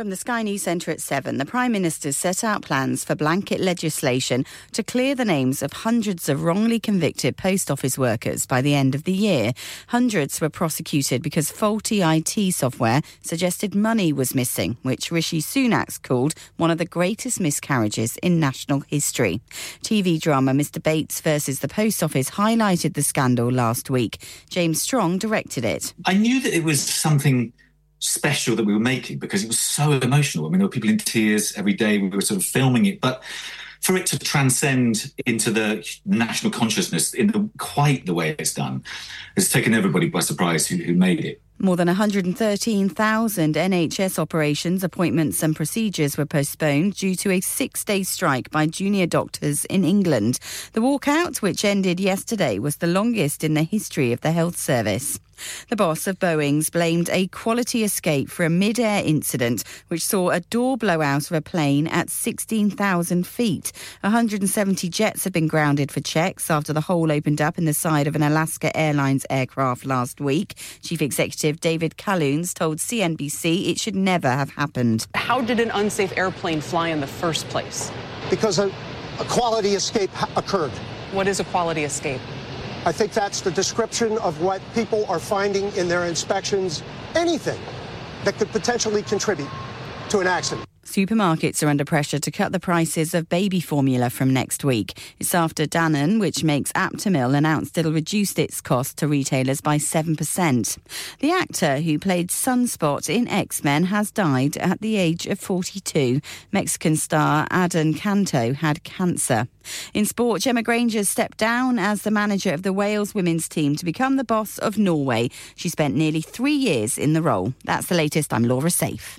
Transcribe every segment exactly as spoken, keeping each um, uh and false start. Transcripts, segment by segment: From the Sky News Centre at seven, the Prime Minister's set out plans for blanket legislation to clear the names of hundreds of wrongly convicted post office workers by the end of the year. Hundreds were prosecuted because faulty I T software suggested money was missing, which Rishi Sunak called one of the greatest miscarriages in national history. T V drama Mister Bates versus the Post Office highlighted the scandal last week. James Strong directed it. I knew that it was something special that we were making because it was so emotional. I mean, there were people in tears every day. We were sort of filming it, but for it to transcend into the national consciousness in the, quite the way it's done, has taken everybody by surprise who, who made it. More than one hundred thirteen thousand N H S operations, appointments and procedures were postponed due to a six-day strike by junior doctors in England. The walkout, which ended yesterday, was the longest in the history of the health service. The boss of Boeing's blamed a quality escape for a mid-air incident which saw a door blowout of a plane at sixteen thousand feet. one hundred seventy jets have been grounded for checks after the hole opened up in the side of an Alaska Airlines aircraft last week. Chief Executive David Calhoun told C N B C it should never have happened. How did an unsafe airplane fly in the first place? Because a, a quality escape ha- occurred. What is a quality escape? I think that's the description of what people are finding in their inspections, anything that could potentially contribute to an accident. Supermarkets are under pressure to cut the prices of baby formula from next week. It's after Danone, which makes Aptamil, announced it'll reduce its cost to retailers by seven percent. The actor who played Sunspot in X-Men has died at the age of forty-two. Mexican star Adan Canto had cancer. In sport, Emma Granger stepped down as the manager of the Wales women's team to become the boss of Norway. She spent nearly three years in the role. That's the latest. I'm Laura Safe.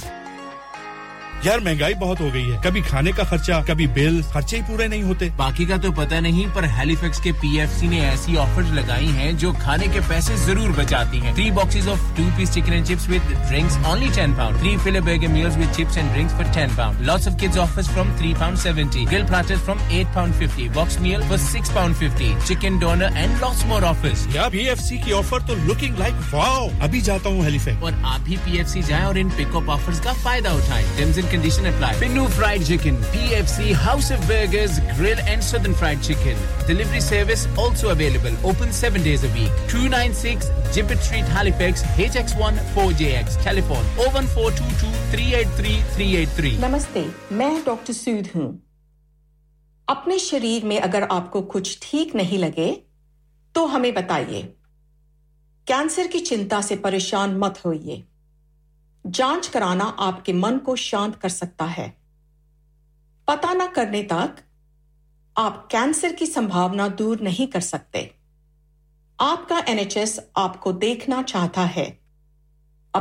यार महंगाई बहुत हो गई है कभी खाने का खर्चा कभी बिल खर्चे ही पूरे नहीं होते बाकी का तो पता नहीं पर हैलिफैक्स के पीएफसी ने ऐसी ऑफर्स लगाई हैं जो खाने के पैसे जरूर बचाती हैं three boxes of two piece chicken and chips with drinks only ten pounds three fillet burger meals with chips and drinks for ten pounds lots of kids offers from three pounds seventy grill platters from eight pounds fifty box meal for six pounds fifty chicken doner and lots more offers यार PFC की offer तो looking like wow अभी जाता हूं Halifax और आप भी PFC जाएं और इन पिक अप ऑफर्स का फायदा उठाएं Condition apply. Menu fried chicken, P F C, House of Burgers, Grill and Southern Fried Chicken. Delivery service also available. Open seven days a week. two ninety-six Gibbet Street, Halifax, H X one four J X. Telephone oh one four two two, three eight three, three eight three. Namaste. मैं Dr. Sood हूँ. अपने शरीर में अगर आपको कुछ ठीक नहीं लगे, तो हमें बताइए. कैंसर की चिंता से परेशान मत होइए. जांच कराना आपके मन को शांत कर सकता है पता न करने तक आप कैंसर की संभावना दूर नहीं कर सकते आपका N H S आपको देखना चाहता है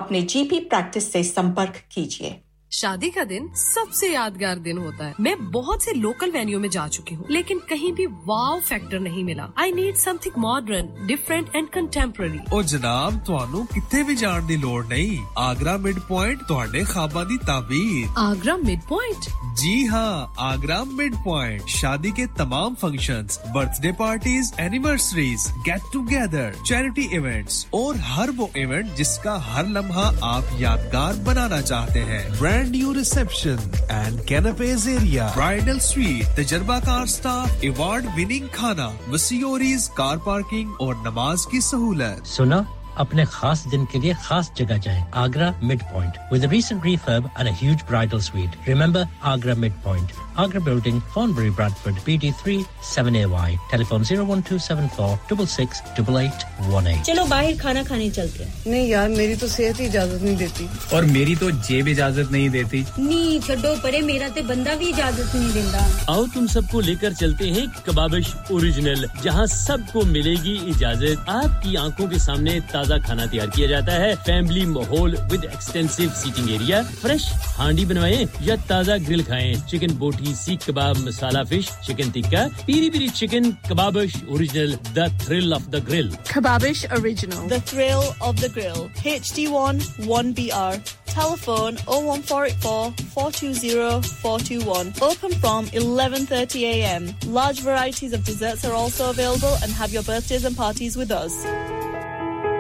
अपने G P प्रैक्टिस से संपर्क कीजिए शादी का दिन सबसे यादगार दिन होता है मैं बहुत से लोकल वेन्यू में जा चुकी हूँ लेकिन कहीं भी वाव फैक्टर नहीं मिला I need something modern different and contemporary ओ जनाब ਤੁਹਾਨੂੰ ਕਿਤੇ ਵੀ ਜਾਣ ਦੀ ਲੋੜ ਨਹੀਂ ਆਗਰਾ ਮਿਡ ਪੁਆਇੰਟ ਤੁਹਾਡੇ ਖਾਬਾਂ ਦੀ ਤਾਬੀਰ ਆਗਰਾ ਮਿਡ ਪੁਆਇੰਟ जी हां आगरा मिड पॉइंट शादी के तमाम functions birthday parties anniversaries get together charity events और हर वो इवेंट जिसका हर लम्हा आप यादगार बनाना चाहते हैं brand new reception and कैनपेज area bridal suite तजुर्बाकार स्टाफ अवार्ड विनिंग खाना मसियोरीज कार पार्किंग और नमाज की सहूलत सुना अपने खास दिन के लिए खास जगह जाएं Agra Midpoint with a recent refurb and a huge bridal suite remember Agra Midpoint Agra Building, Thornbury, Bradford, B D three seven A Y. Telephone zero one two seven four six six eight eight one eight. चलो बाहर खाना खाने चलते हैं। नहीं यार मेरी तो सेहत ही इजाजत नहीं देती। और मेरी तो जेब इजाजत नहीं देती। नहीं छोड़ो परे मेरा ते बंदा भी इजाजत नहीं देता। आओ तुम सबको लेकर चलते हैं कबाबिश ओरिजिनल जहां सबको मिलेगी इजाजत। आपकी आंखों के सामने ताजा खाना तैयार किया जाता है। फैमिली माहौल with extensive seating area. Fresh हांडी बनवाएं या ताजा ग्रिल खाएं। चिकन बोटी, seekh kebab, masala fish, chicken tikka, peri peri chicken, Kababish original, the thrill of the grill. Kababish Original. The thrill of the grill. H D one one B R. Telephone oh one four eight four, four two oh, four two one. Open from eleven thirty a m. Large varieties of desserts are also available and have your birthdays and parties with us.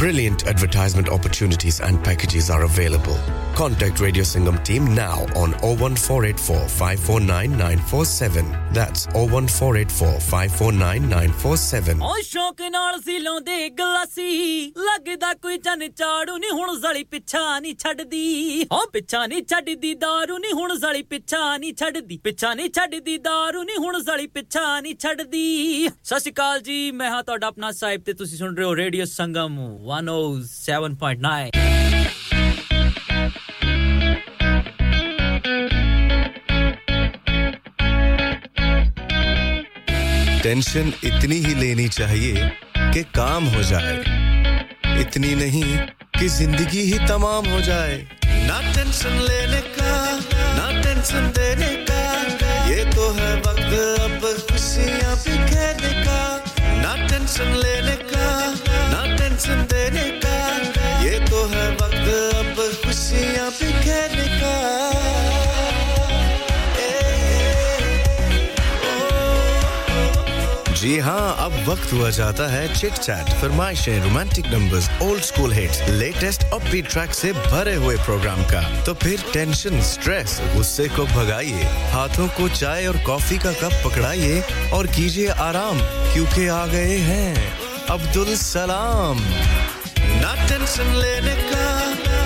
Brilliant advertisement opportunities and packages are available. Contact Radio Sangam team now on oh one four eight four, five four nine nine four seven. That's oh one four eight four, five four nine nine four seven. Oh, shock naal si launde glassi. Lagda koi jan chaadu ni hun zali picha ni chhaddi. Oh, picha ni chhaddi daru ni hun zali picha ni chhaddi. Picha ni chhaddi daru ni hun zali picha ni chhaddi. Sat Shri Akal ji, main ha toda apna sahib te tusi sun rahe ho Radio Sangam one oh seven point nine. Tension इतनी ही लेनी चाहिए कि काम हो जाए, इतनी नहीं कि जिंदगी ही तमाम हो जाए। ना टेंशन लेने का, ना टेंशन देने का, ये तो है वक्त अब खुशियां बिखेरने का। ना टेंशन लेने का, ना टेंशन देने का, ये तो है वक्त अब खुशियां बिखेरने का। जी हाँ, अब वक्त हुआ जाता है चिट चैट, फरमाइशें, romantic numbers, old school hits, latest upbeat track से भरे हुए प्रोग्राम का। तो फिर टेंशन, स्ट्रेस, गुस्से को भगाइए, हाथों को चाय और कॉफी का कप पकड़ाइए और कीजिए आराम, क्योंकि आ गए हैं अब्दुल सलाम। ना टेंशन लेने का,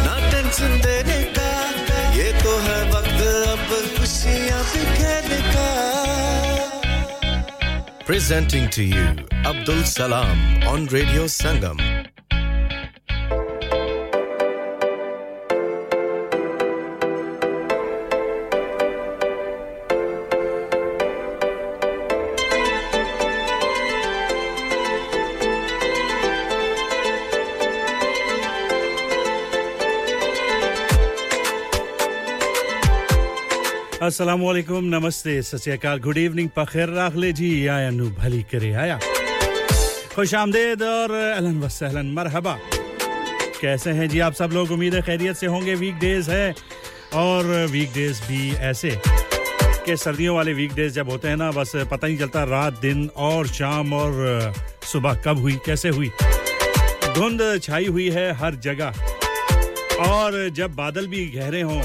ना टेंशन देने का, ये तो है वक्त अब खुशियां बिखेरने का। Presenting to you Abdul Salam on Radio Sangam. Assalamu alaikum, namaste, satyakal, good evening, pakhair rakhle ji, aaya nu bhali kare aaya, khush aamdeed aur ahlan wa sahlan, marhaba. Kaise hain ji aap sab log, umeed hai khairiyat se honge. Weekdays hai aur weekdays bhi aise ke sardiyon wale weekdays jab hote hain na, bas pata nahi chalta raat din aur shaam aur subah kab hui, kaise hui. Dhund chhai hui hai har jagah aur jab badal bhi gehre ho.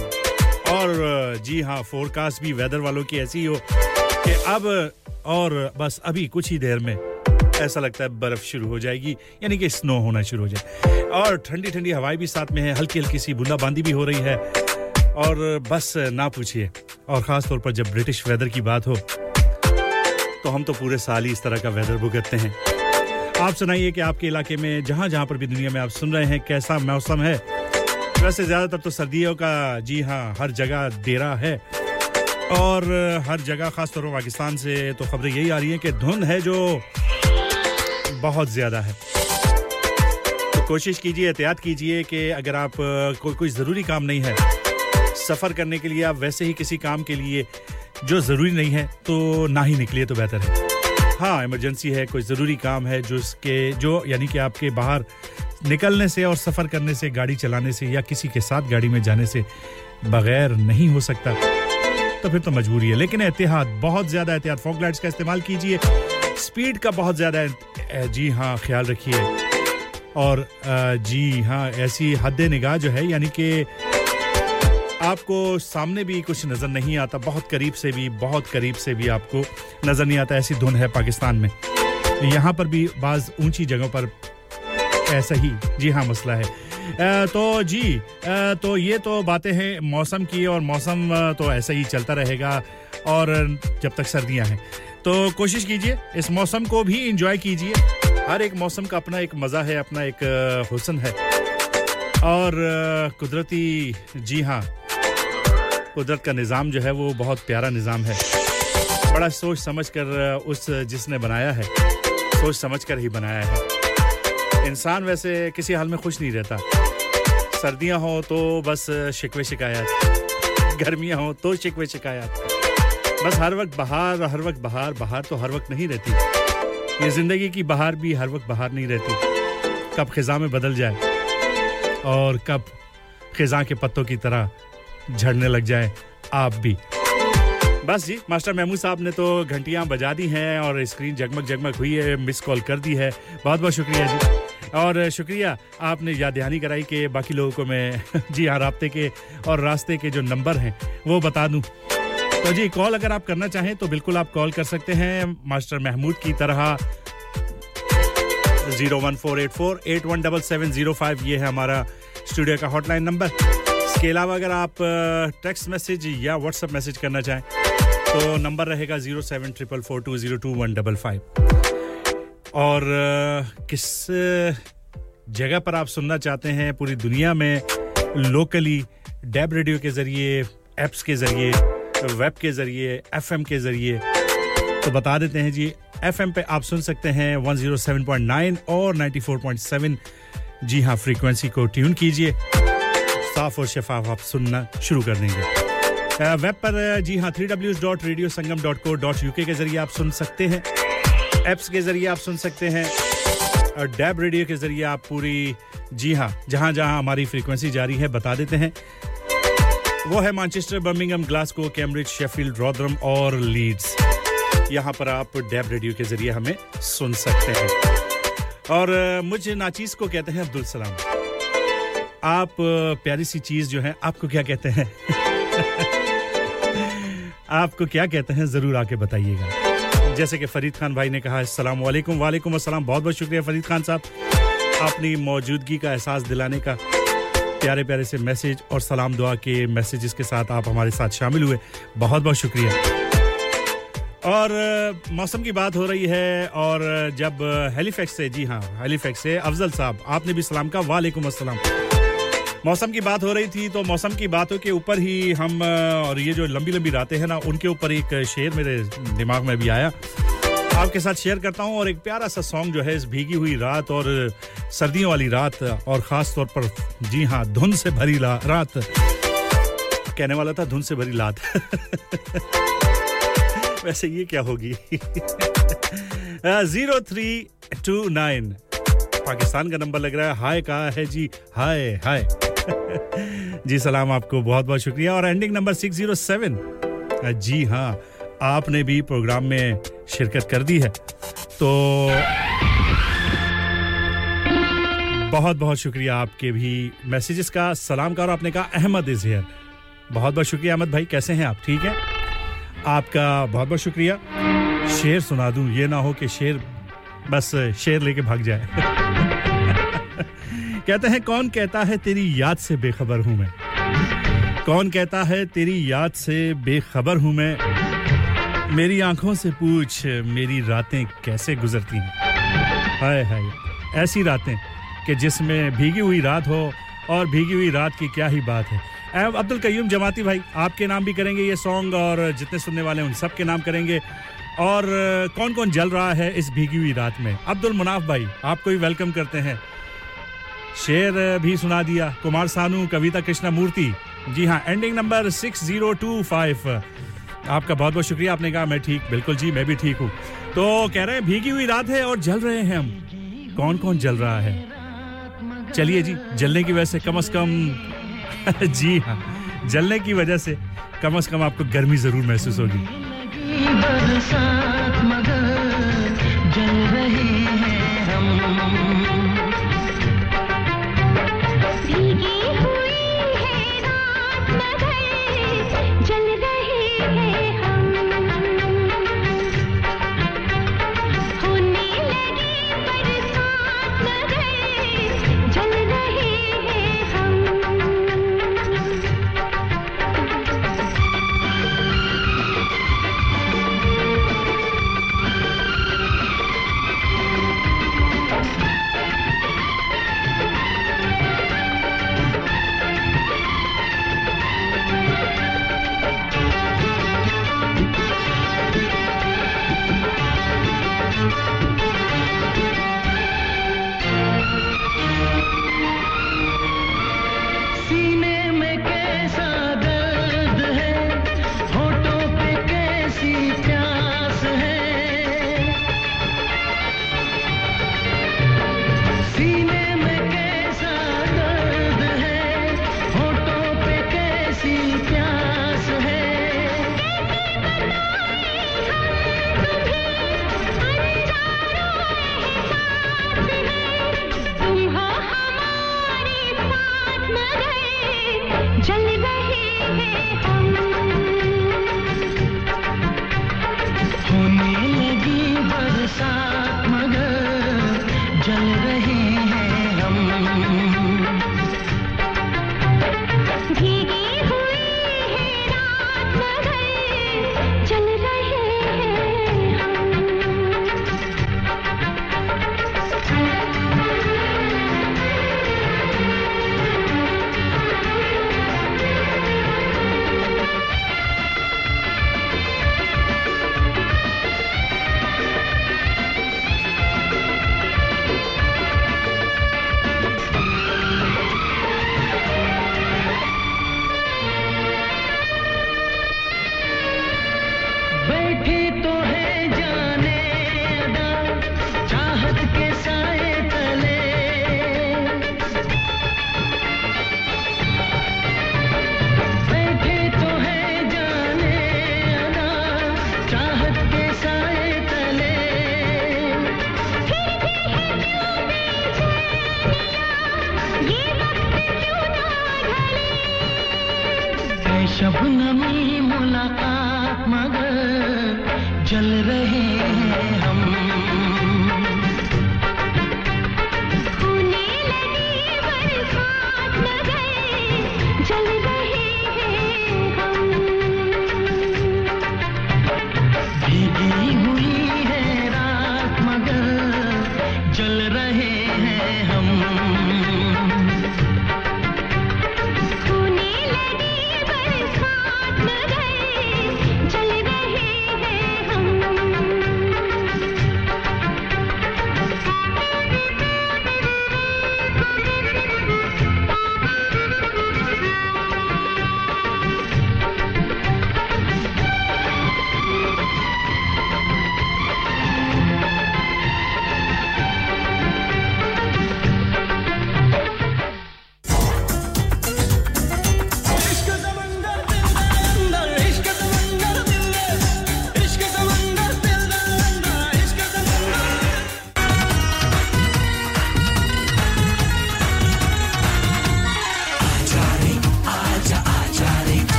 और जी हां, forecast भी weather वालों की ऐसी हो कि अब और बस अभी कुछ ही देर में ऐसा लगता है बर्फ शुरू हो जाएगी, यानी कि स्नो होना शुरू हो जाए, और ठंडी ठंडी हवाएं भी साथ में है, हल्की-हल्की सी बूंदाबांदी भी हो रही है, और बस ना पूछिए। और खास तौर पर जब ब्रिटिश वेदर की बात हो तो हम तो पूरे साल ही इस तरह का वेदर भुगतते हैं। आप सुनाइए कि आपके इलाके में, जहां-जहां पर भी दुनिया में आप सुन रहे हैं, कैसा मौसम है। वैसे ज्यादातर तो सर्दियों का जी हां हर जगह देरा है, और हर जगह खासतौर पर पाकिस्तान से तो खबरें यही आ रही हैं कि धुंध है जो बहुत ज्यादा है। तो कोशिश कीजिए, एहतियात कीजिए कि अगर आप कोई कोई जरूरी काम नहीं है सफर करने के लिए, आप वैसे ही किसी काम के लिए जो जरूरी नहीं है तो ना ही निकलिए तो बेहतर है। हां, इमरजेंसी है, कोई जरूरी काम है जो इसके जो यानी कि आपके बाहर निकलने से और सफर करने से, गाड़ी चलाने से या किसी के साथ गाड़ी में जाने से बगैर नहीं हो सकता, तो फिर तो मजबूरी है। लेकिन एहतियात, बहुत ज्यादा एहतियात, फॉग लाइट्स का इस्तेमाल कीजिए, स्पीड का बहुत ज्यादा जी हां ख्याल रखिए, और जी हाँ ऐसी हद्दे निगाह जो है यानी कि आपको सामने भी कुछ नजर नहीं आता बहुत करीब से भी बहुत करीब से भी आपको नजर नहीं आता ऐसी धुन है पाकिस्तान में यहाँ पर भी बाज ऊंची जगहों पर ऐसा ही जी हाँ मसला है तो जी तो ये तो बातें हैं मौसम की और मौसम तो ऐसा ही चलता रहेगा और जब तक सर्दियाँ हैं तो कोशिश कीजिए इस मौसम को भी एंजॉय कीजिए हर एक मौसम का अपना एक मज़ा है अपना एक हुस्न है और कुदरती जी हाँ कुदरत का निज़ाम जो है वो बहुत प्यारा निज़ाम है बड़ा सोच समझ कर उस जिसने बनाया है सोच समझ कर ही बनाया है इंसान वैसे किसी हाल में खुश नहीं रहता सर्दियाँ हो तो बस शिकवे शिकायत गर्मियाँ हो तो शिकवे शिकायत बस हर वक्त बहार हर वक्त बहार बहार तो हर वक्त नहीं रहती ये ज़िंदगी की बहार भी हर वक्त बहार नहीं रहती कब ख़िज़ा में बदल जाए और कब खिज़ां के पत्तों की तरह झड़ने लग जाए आप भी बस जी मास्टर महमूद साहब ने तो घंटियां बजा दी हैं और स्क्रीन जगमग जगमग हुई है मिस कॉल कर दी है बहुत-बहुत शुक्रिया जी और शुक्रिया आपने याद दहानी कराई कि बाकी लोगों को मैं जी हाँ राब्ते के और रास्ते के जो नंबर हैं वो बता दूं तो जी कॉल अगर आप करना चाहें तो बिल्कुल आप कॉल कर सकते हैं मास्टर महमूद की तरह zero one four eight four eight one seven seven zero five ये है हमारा स्टूडियो का हॉटलाइन नंबर इसके अलावा अगर आप टेक्स्ट मैसेज या व्हाट्सएप मैसेज करना चाहें तो नंबर रहेगा zero seven four four two zero two one five five और किस जगह पर आप सुनना चाहते हैं पूरी दुनिया में लोकली डैब रेडियो के ज़रिए एप्स के ज़रिए वेब के ज़रिए एफएम के ज़रिए तो बता देते हैं जी एफएम पे आप सुन सकते हैं one zero seven point nine और नाइंटी फोर पॉइंट सेवन जी हां फ्रीक्वेंसी को ट्यून कीजिए साफ और शफाफ आप सुनना शुरू कर देंगे वेब पर जी हां W W W dot radio Sangam dot co dot U K के जरिए आप सुन सकते हैं एप्स के जरिए आप सुन सकते हैं और डैब रेडियो के जरिए आप पूरी जी हां जहां-जहां हमारी फ्रीक्वेंसी जारी है बता देते हैं वो है Manchester Birmingham Glasgow Cambridge Sheffield Rotherham और लीड्स यहाँ पर आप डैब रेडियो के जरिए हमें सुन सकते हैं और मुझे नाचीज़ को कहते हैं अब्दुल सलाम आप प्यारी सी चीज़ जो है आपको क्या कहते हैं आपको क्या कहते हैं ज़रूर आके बताइएगा जैसे कि फ़रीद खान भाई ने कहा अस्सलाम वालेकुम वालेकुम अस्सलाम बहुत बहुत शुक्रिया फ़रीद खान साहब आपने मौजूदगी का एहसास दिलाने का प्यारे प्यारे से मैसेज और सलाम दुआ के मैसेजेस के साथ आप हमारे साथ शामिल हुए बहुत बहुत शुक्रिया और मौसम की बात हो रही है और जब हेलीफैक्स से जी हाँ हेलीफैक्स से अफजल साहब आपने भी सलाम का वालेकुम अस्सलाम मौसम की बात हो रही थी तो मौसम की बातों के ऊपर ही हम और ये जो लंबी लंबी रातें हैं ना उनके ऊपर एक शेर मेरे दिमाग में भी आया आपके साथ शेयर करता हूँ और एक प्यारा सा सॉन्ग जो है इस भीगी हुई रात और सर्दियों वाली रात और ख़ास तौर पर जी हाँ धुन से भरी रात कहने वाला था धुन से भरी लात वैसे ये क्या होगी zero three two nine Pakistan का नंबर लग रहा है हाय कहा है जी हाय हाय जी सलाम आपको बहुत बहुत शुक्रिया और ending number six zero seven जी हाँ आपने भी प्रोग्राम में शिरकत कर दी है तो बहुत बहुत शुक्रिया आपके भी मैसेजेस का सलाम का और आपने कहा अहमद इज हियर बहुत बहुत शुक्रिया अहमद भाई कैसे हैं आप ठीक है आपका बहुत-बहुत शुक्रिया शेर सुना दूं ये ना हो कि शेर बस शेर लेके भाग जाए कहते हैं कौन कहता है तेरी याद से बेखबर हूं मैं कौन कहता है तेरी याद से बेखबर हूं मैं मेरी आंखों से पूछ मेरी रातें कैसे गुजरती हैं हाय हाय ऐसी रातें कि जिसमें भीगी हुई रात हो और भीगी हुई रात की क्या ही बात है अब्दुल कयूम जमाती भाई आपके नाम भी करेंगे ये सॉन्ग और जितने सुनने वाले हैं उन सब के नाम करेंगे और कौन-कौन जल रहा है इस भीगी हुई रात में अब्दुल मुनाफ भाई आपको भी वेलकम करते हैं शेर भी सुना दिया कुमार सानू कविता कृष्णा मूर्ति जी हां ending number six zero two five आपका बहुत-बहुत शुक्रिया आपने कहा मैं ठीक बिल्कुल जी मैं भी ठीक हूं तो कह रहे हैं भीगी हुई रात है और जल रहे हैं हम कौन-कौन जल रहा है चलिए जी जलने की वजह से कम से कम जी हाँ जलने की वजह से कम से कम आपको गर्मी जरूर महसूस होगी बरसात मगर जल रही है हम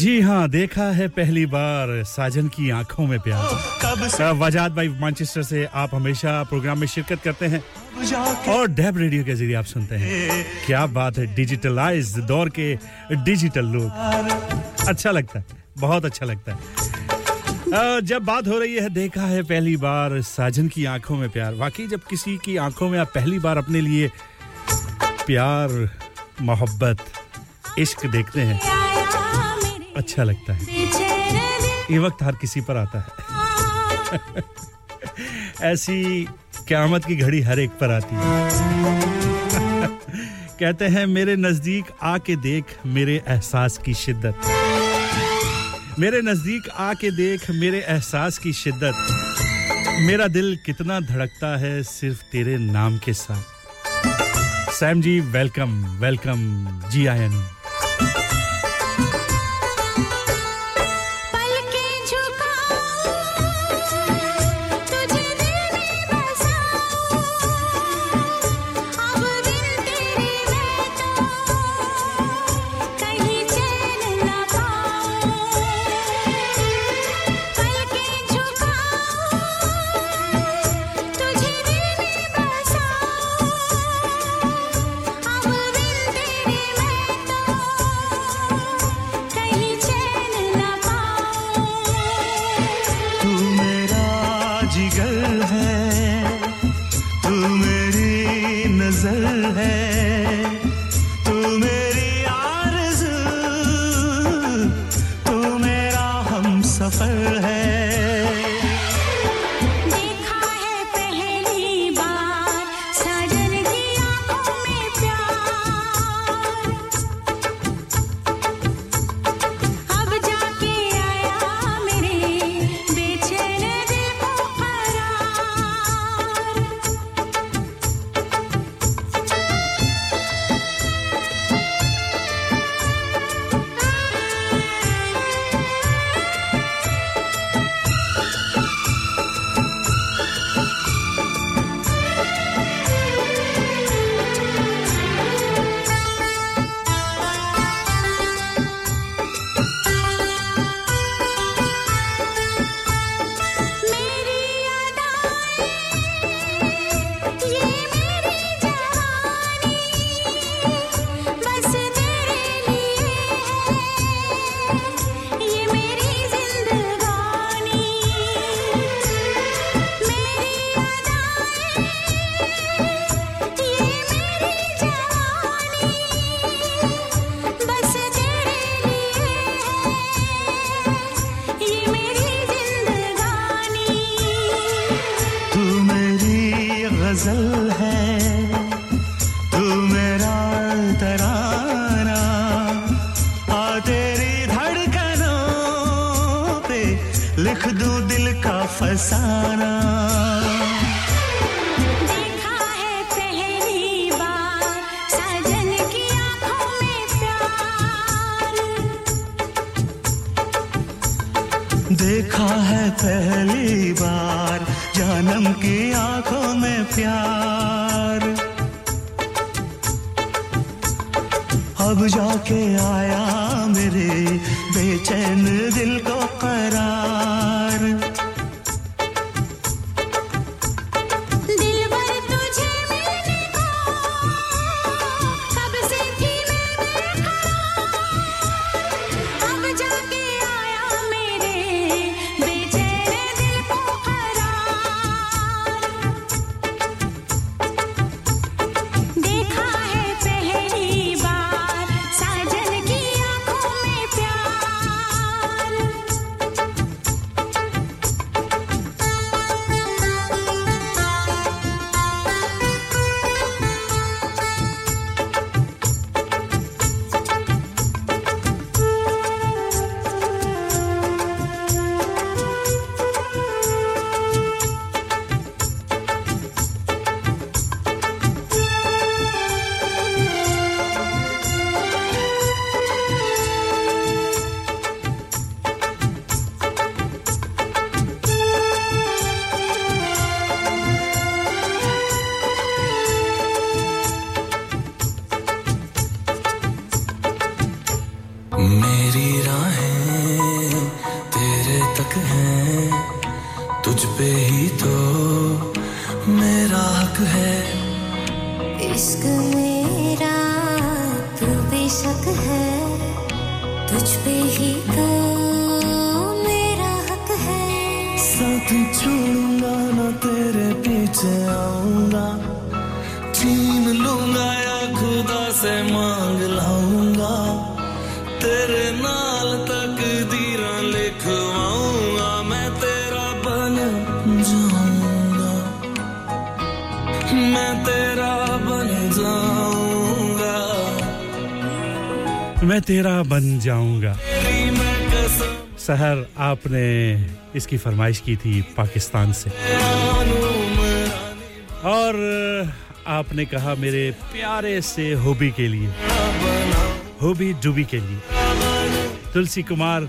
जी हां देखा है पहली बार साजन की आंखों में प्यार वजाद भाई मैनचेस्टर से आप हमेशा प्रोग्राम में शिरकत करते हैं और डैब रेडियो के जरिए आप सुनते हैं क्या बात है डिजिटलाइज्ड दौर के डिजिटल लोग अच्छा लगता है बहुत अच्छा लगता है जब बात हो रही है देखा है पहली बार साजन की आंखों में प्यार वाकई जब किसी की आंखों में आप पहली बार अपने लिए प्यार मोहब्बत इश्क देखते हैं अच्छा लगता है ये वक्त हर किसी पर आता है ऐसी क़यामत की घड़ी हर एक पर आती है कहते हैं मेरे नज़दीक आके देख मेरे एहसास की शिद्दत मेरे नज़दीक आके देख मेरे एहसास की शिद्दत मेरा दिल कितना धड़कता है सिर्फ तेरे नाम के साथ Sam ji welcome welcome ji I N लिख दूं दिल का फसाना देखा है पहली बार जानम की आंखों में प्यार अब जाके आया मेरे बेचैन दिल को करार तेरा बन जाऊंगा सहर आपने इसकी फरमाइश की थी पाकिस्तान से और आपने कहा मेरे प्यारे से हॉबी के लिए हॉबी डूबी के लिए तुलसी कुमार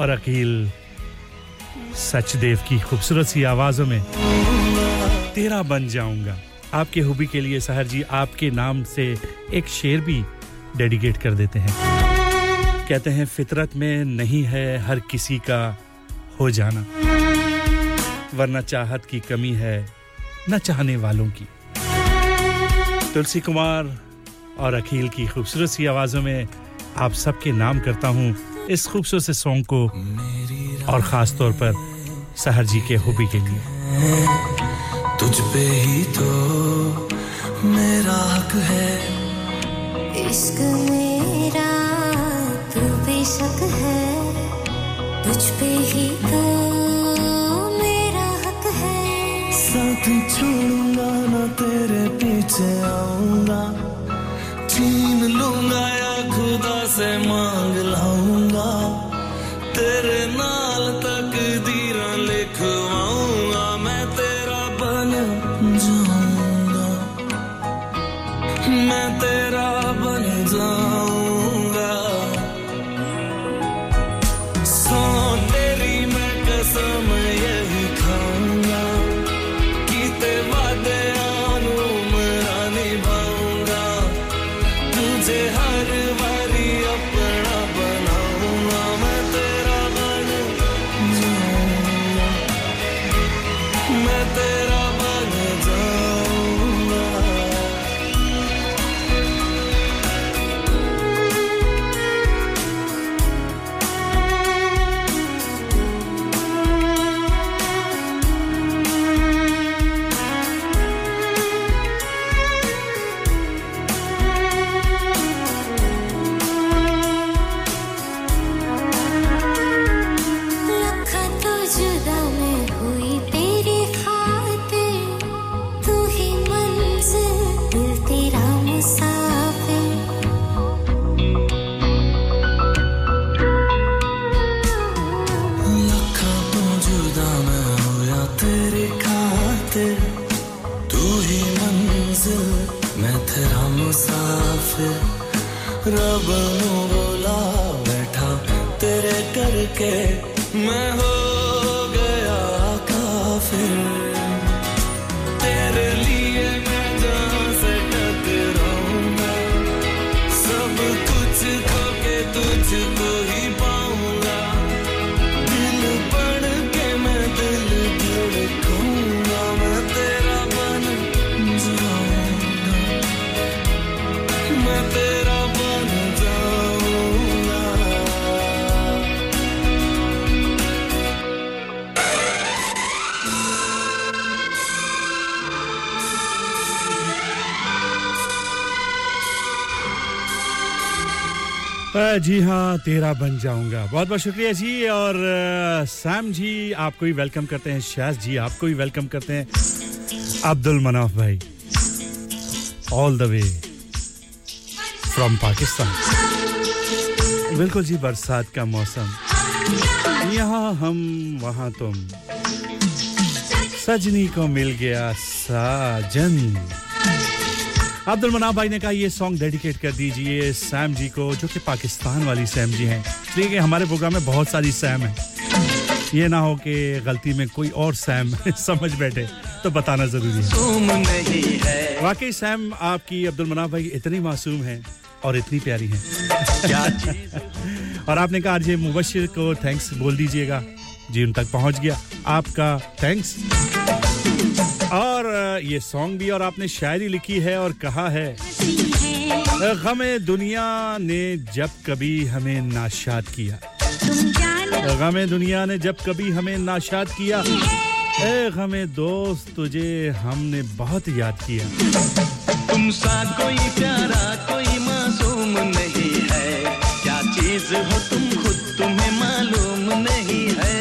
और अकील सचदेव की खूबसूरत सी आवाजों में तेरा बन जाऊंगा आपके हॉबी के लिए सहर जी आपके नाम से एक शेर भी डेडिकेट कर देते हैं कहते हैं फितरत में नहीं है हर किसी का हो जाना वरना चाहत की कमी है न चाहने वालों की तुलसी कुमार और अखिल की खूबसूरत सी आवाजों में आप सबके नाम करता हूं इस खूबसूरत से सॉन्ग को और खास तौर पर सहर जी के हॉबी के लिए तुझ पे ही तो मेरा हक है इश्क मेरा शक है तुझ पे ही तो मेरा हक है साथ छोड़ूंगा ना तेरे पीछे आऊंगा छीन लूंगा या खुदा से मांग लाऊंगा तेरे नाल तकदीरां लिखवाऊंगा मैं तेरा बन जाऊंगा मैं तेरा बन जाऊंगा बनू बोला बैठा तेरे करके मैं हो गया काफिर जी हां तेरा बन जाऊंगा बहुत-बहुत शुक्रिया जी और सैम जी आपको भी वेलकम करते हैं शाज जी आपको भी वेलकम करते हैं अब्दुल मनाफ भाई all the way from Pakistan बिल्कुल जी बरसात का मौसम यहां हम वहां तुम सजनी को मिल गया साजन अब्दुल मनाफ भाई ने कहा ये सॉन्ग डेडिकेट कर दीजिए सैम जी को जो कि पाकिस्तान वाली सैम जी हैं ठीक है हमारे प्रोग्राम में बहुत सारी सैम हैं ये ना हो कि गलती में कोई और सैम समझ बैठे तो बताना जरूरी है वाकई सैम आपकी अब्दुल मनाफ भाई इतनी मासूम हैं और इतनी प्यारी हैं और आपने कहा आरजे मुबशिर को थैंक्स बोल दीजिएगा जी उन तक पहुंच गया आपका थैंक्स और ये सॉन्ग भी और आपने शायरी लिखी है और कहा है गमे दुनिया ने जब कभी हमें नाशाद किया गमे दुनिया ने जब कभी हमें नाशाद किया ए गमे दोस्त तुझे हमने बहुत याद किया तुम साथ कोई प्यारा कोई मासूम नहीं है क्या चीज हो तुम खुद तुम्हें मालूम नहीं है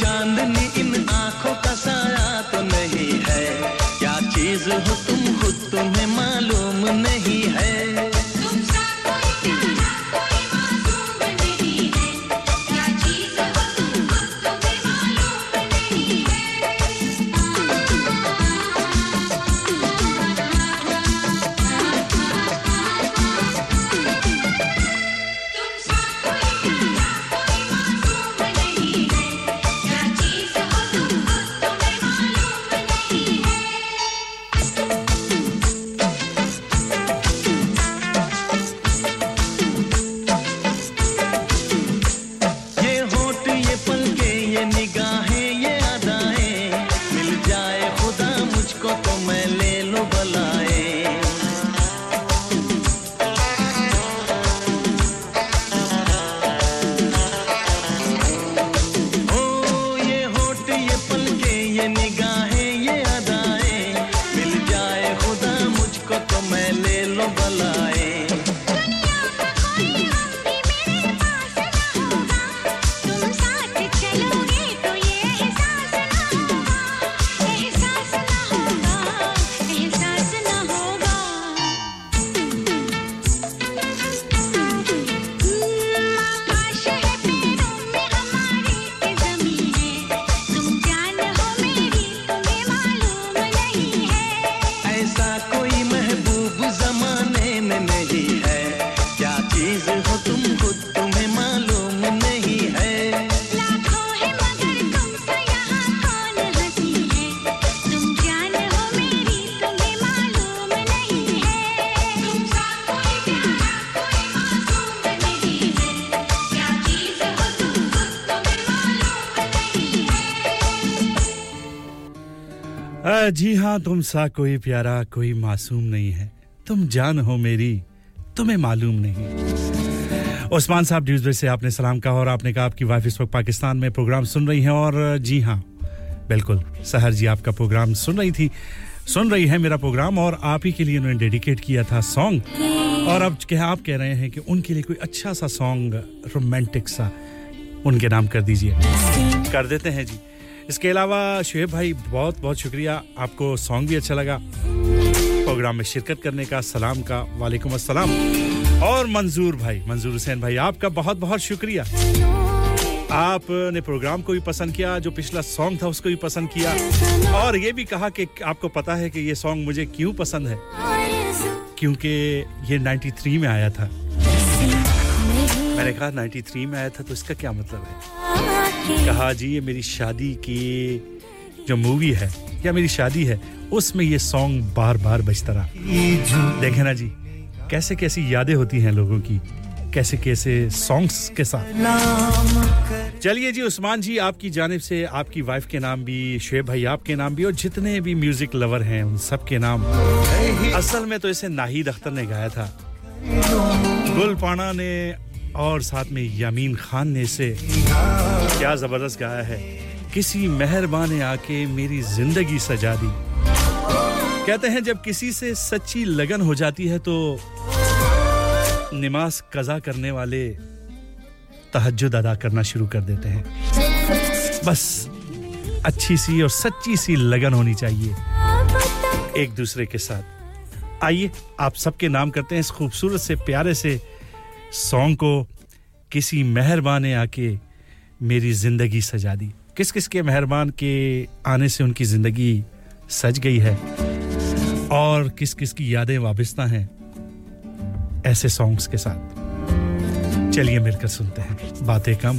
चांदनी इन आंखों का साया तो नहीं है जी हां तुम सा कोई प्यारा कोई मासूम नहीं है तुम जान हो मेरी तुम्हें मालूम नहीं उस्मान साहब ड्यूजबे से आपने सलाम कहा और आपने कहा आपकी वाइफ इस वक्त पाकिस्तान में प्रोग्राम सुन रही हैं और जी हां बिल्कुल सहर जी आपका प्रोग्राम सुन रही थी सुन रही है मेरा प्रोग्राम और आप ही के लिए उन्होंने डेडिकेट किया था सॉन्ग और अब क्या आप कह रहे हैं कि उनके लिए कोई अच्छा सा सॉन्ग रोमांटिक सा उनके नाम कर दीजिए कर देते हैं जी इसके अलावा शुएब भाई बहुत-बहुत शुक्रिया आपको सॉन्ग भी अच्छा लगा प्रोग्राम में शिरकत करने का सलाम का वालेकुम अस्सलाम और मंजूर भाई मंजूर हुसैन भाई आपका बहुत-बहुत शुक्रिया आपने प्रोग्राम को भी पसंद किया जो पिछला सॉन्ग था उसको भी पसंद किया और ये भी कहा कि आपको पता है कि ये सॉन्ग मुझे क्यों पसंद है क्योंकि ये तिरानवे में आया था मैंने कहा तिरानवे में आया था तो इसका क्या मतलब है कहा जी ये मेरी शादी की जो मूवी है या मेरी शादी है उसमें ये सॉन्ग बार-बार बजता रहा देखें ना जी कैसे-कैसी यादें होती हैं लोगों की कैसे-कैसे सॉन्ग्स के साथ चलिए जी उस्मान जी आपकी जानिब से आपकी वाइफ के नाम भी शुएब भाई आपके नाम भी और जितने भी म्यूजिक लवर हैं उन सब के नाम असल में तो इसे नाहिद अख्तर ने गाया था गुलपाना ने और साथ में यामीन खान ने इसे क्या जबरदस्त गाया है किसी मेहरबान ने आके मेरी जिंदगी सजा दी कहते हैं जब किसी से सच्ची लगन हो जाती है तो नमाज कज़ा करने वाले तहज्जुद अदा करना शुरू कर देते हैं बस अच्छी सी और सच्ची सी लगन होनी चाहिए एक दूसरे के साथ आइए आप सबके नाम करते हैं इस खूबसूरत से प्यारे से सॉन्ग को किसी मेहरबान ने आके मेरी जिंदगी सजा दी किस-किस के मेहरबान के आने से उनकी जिंदगी सज गई है और किस-किस की यादें वाबस्ता हैं ऐसे सॉन्ग्स के साथ चलिए मिलकर सुनते हैं बातें कम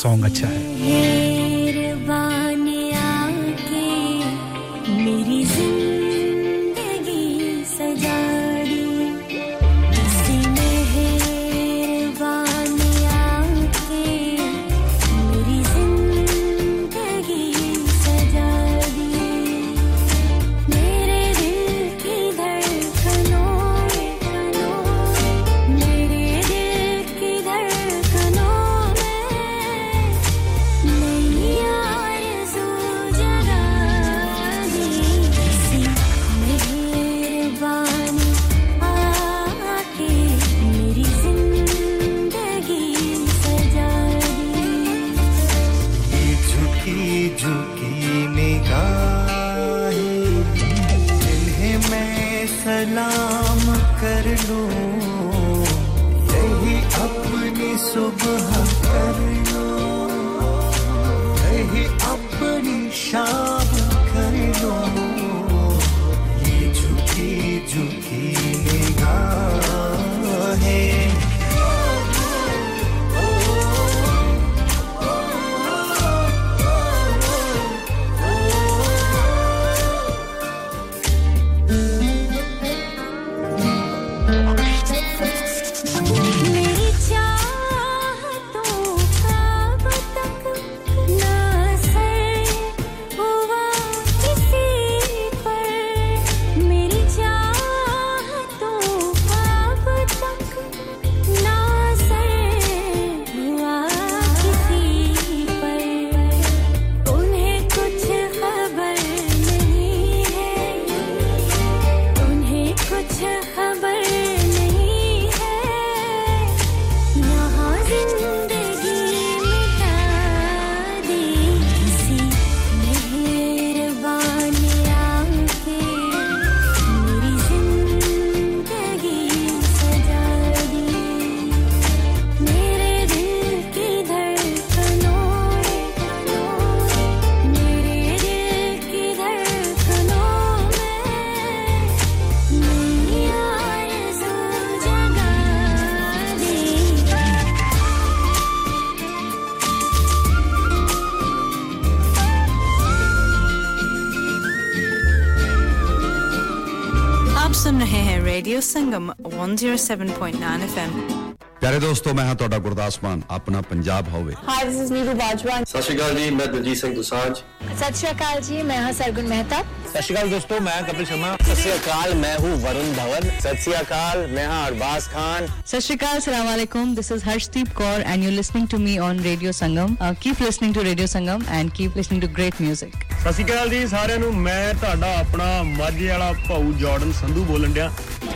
सॉन्ग अच्छा है मेहरबान ने आके मेरी जिंदगी सजा यही अपनी सुबह कर लो यही अपनी शाम कर लो ये झुकी झुकी निगाहें Radio Sangam one oh seven point nine F M. प्यारे दोस्तों मैं हां ਤੁਹਾਡਾ ਗੁਰਦਾਸ ਮਾਨ ਆਪਣਾ ਪੰਜਾਬ ਹੋਵੇ hi this is Neeru Bajwa ਸਤਿ ਸ਼੍ਰੀ ਅਕਾਲ ਜੀ ਮੈਂ ਦਲਜੀਤ ਸਿੰਘ ਦੁਸਾਂਝ ਸਤਿ ਸ਼੍ਰੀ ਅਕਾਲ ਜੀ ਮੈਂ ਹਾਂ ਸਰਗੁਣ ਮਹਿਤਾ ਸਤਿ ਸ਼੍ਰੀ ਅਕਾਲ ਦੋਸਤੋ ਮੈਂ ਕਪਿਲ ਸ਼ਰਮਾ ਸਤਿ ਸ਼੍ਰੀ ਅਕਾਲ ਮੈਂ ਹੂੰ ਵਰੁਣ ਧਵਨ ਸਤਿ ਸ਼੍ਰੀ ਅਕਾਲ ਮੈਂ ਹਾਂ ਅਰਬਾਜ਼ ਖਾਨ ਸਤਿ ਸ਼੍ਰੀ ਅਕਾਲ ਸਲਾਮ ਅਲੈਕੁਮ this is Harshdeep Kaur and you are listening to me on radio Sangam keep listening to radio Sangam and keep listening to great music ਸਤਿ ਸ਼੍ਰੀ ਅਕਾਲ ਜੀ ਸਾਰਿਆਂ ਨੂੰ ਮੈਂ ਤੁਹਾਡਾ ਆਪਣਾ ਮਾਝੇ ਵਾਲਾ ਭਾਊ ਜਾਰਡਨ ਸੰਧੂ ਬੋਲਣ ਡਿਆ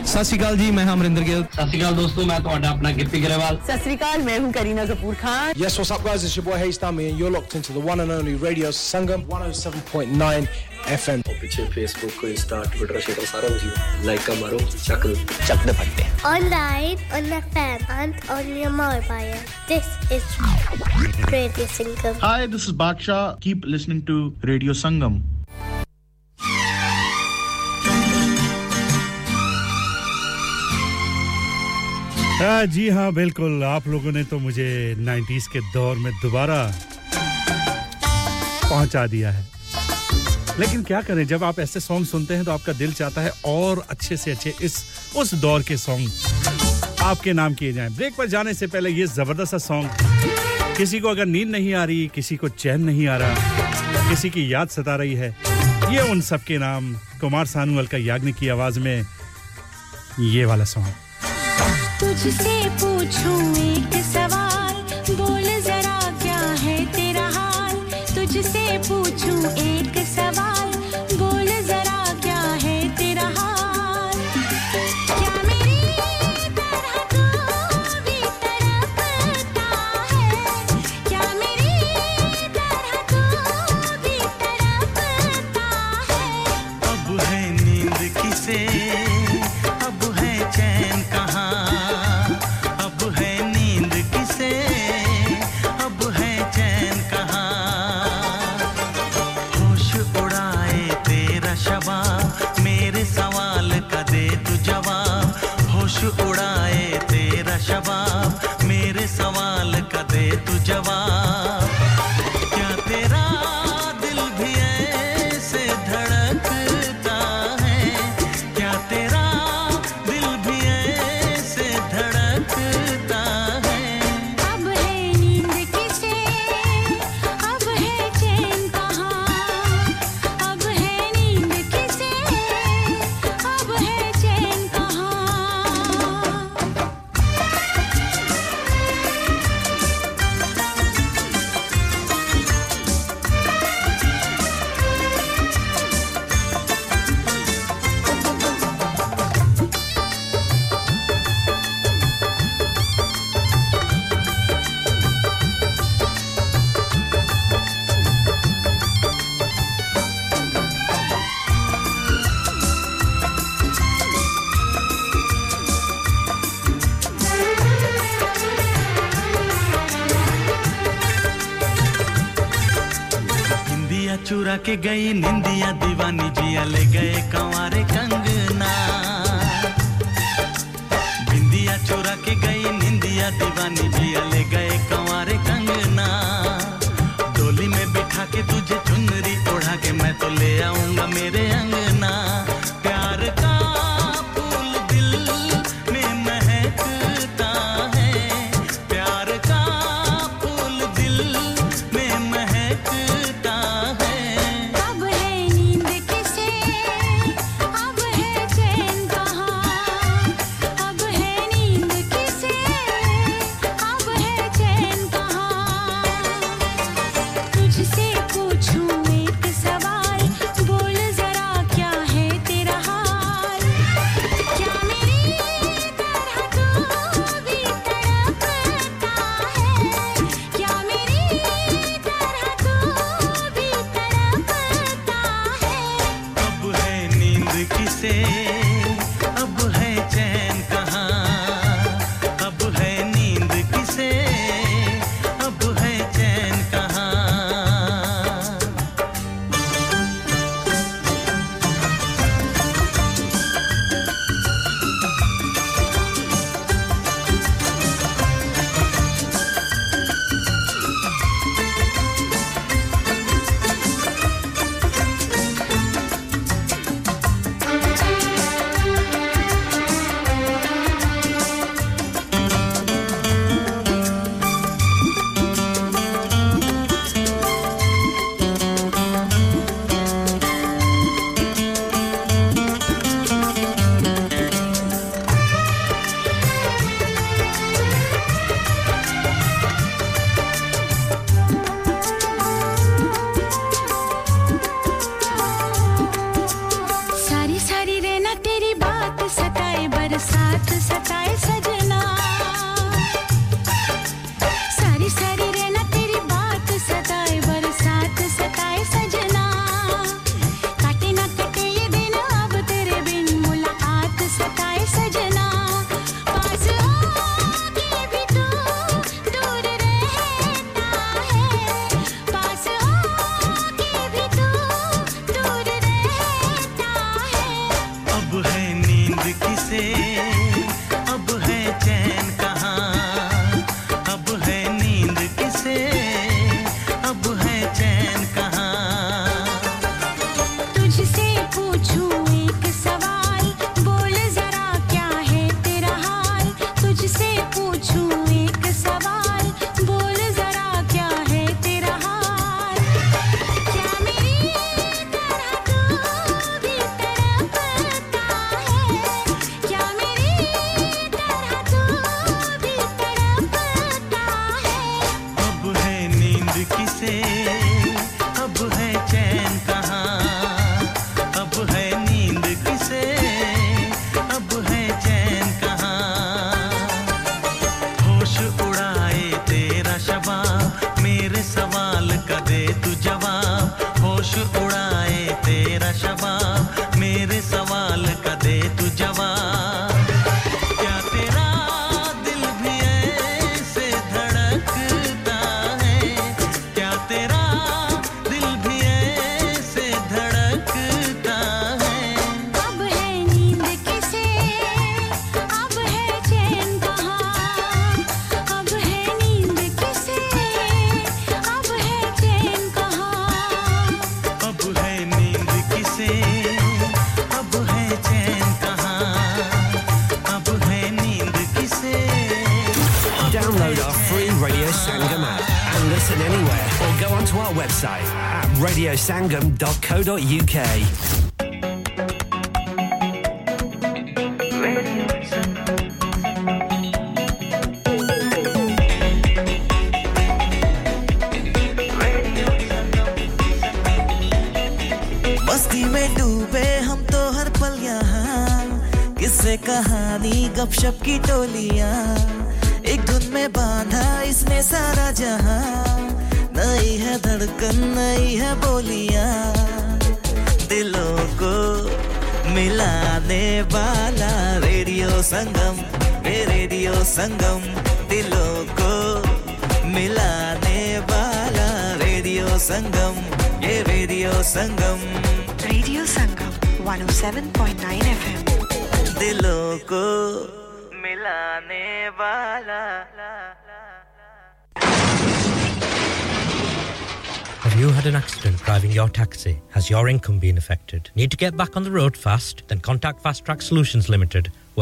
ਸਤਿ ਸ਼੍ਰੀ ਅਕਾਲ ਜੀ ਮੈਂ ਹਾਂ ਅਮਰਿੰਦਰ ਗਿੱਲ ਸਤਿ ਸ਼੍ਰੀ ਅਕਾਲ ਦੋਸਤੋ ਮੈਂ ਤੁਹਾਡਾ ਆਪਣਾ ਗਿੱਪੀ ਗਰੇਵਾਲ ਸਤਿ ਸ਼੍ਰੀ ਅਕਾਲ ਮੈਂ ਹੂੰ Kareena Kapoor Khan Yes what's up guys it's your boy Haystami and you're locked into the one and only Radio Sangam one oh seven point nine F M और पीछे Facebook Insta Twitter शेयर सारा मुझे लाइक का मारो चक चक दे पड़ते Online on the fan and on your mobile This is Radio Sangam Hi this is Baksha keep listening to Radio Sangam हां जी हां बिल्कुल आप लोगों ने तो मुझे nineties के दौर में दोबारा पहुंचा दिया है लेकिन क्या करें जब आप ऐसे सॉन्ग सुनते हैं तो आपका दिल चाहता है और अच्छे से अच्छे इस उस दौर के सॉन्ग आपके नाम किए जाएं ब्रेक पर जाने से पहले ये जबरदस्त सा सॉन्ग किसी को अगर नींद नहीं आ रही किसी को चैन नहीं आ रहा किसी की याद सता रही है ये उन सब के नाम कुमार सानू अलका याग्निक की आवाज में ये वाला सॉन्ग तुझसे पूछूं एक सवाल बोल जरा क्या है तेरा हाल तुझसे पूछूं एक सवाल बोल जरा क्या है तेरा हाल क्या मेरी तरह तू भी तड़पता है क्या मेरी तरह तू भी तड़पता है अब है नींद किसे अब है चैन कहाँ उड़ाए तेरा शबाब मेरे सवाल का दे तू जवाब क्या तेरा दिल भी ऐसे धड़कता है क्या तेरा दिल भी ऐसे धड़कता है अब है नींद किसे अब है चैन कहाँ अब है नींद किसे अब है चैन कहाँ चुरा के गई निंदिया दीवानी जिया ले गए कंवारे कंगना बिंदिया चुरा के गई निंदिया दीवानी जिया ले गए कंवारे कंगना डोली में बिठा के तुझे चुनरी ओढ़ा के मैं तो ले आऊंगा मेरे अंगना प्यार का फूल दिल में महकता है प्यार का फूल दिल में महकता radio sangam dot co dot uk संगम दिलों को मिलाने वाला रेडियो संगम ये radio Sangam radio Sangam one oh seven point nine F M दिलों को मिलाने वाला Have you had an accident driving your taxi? Has your income been affected? Need to get back on the road fast? Then contact Fast Track Solutions Limited. Who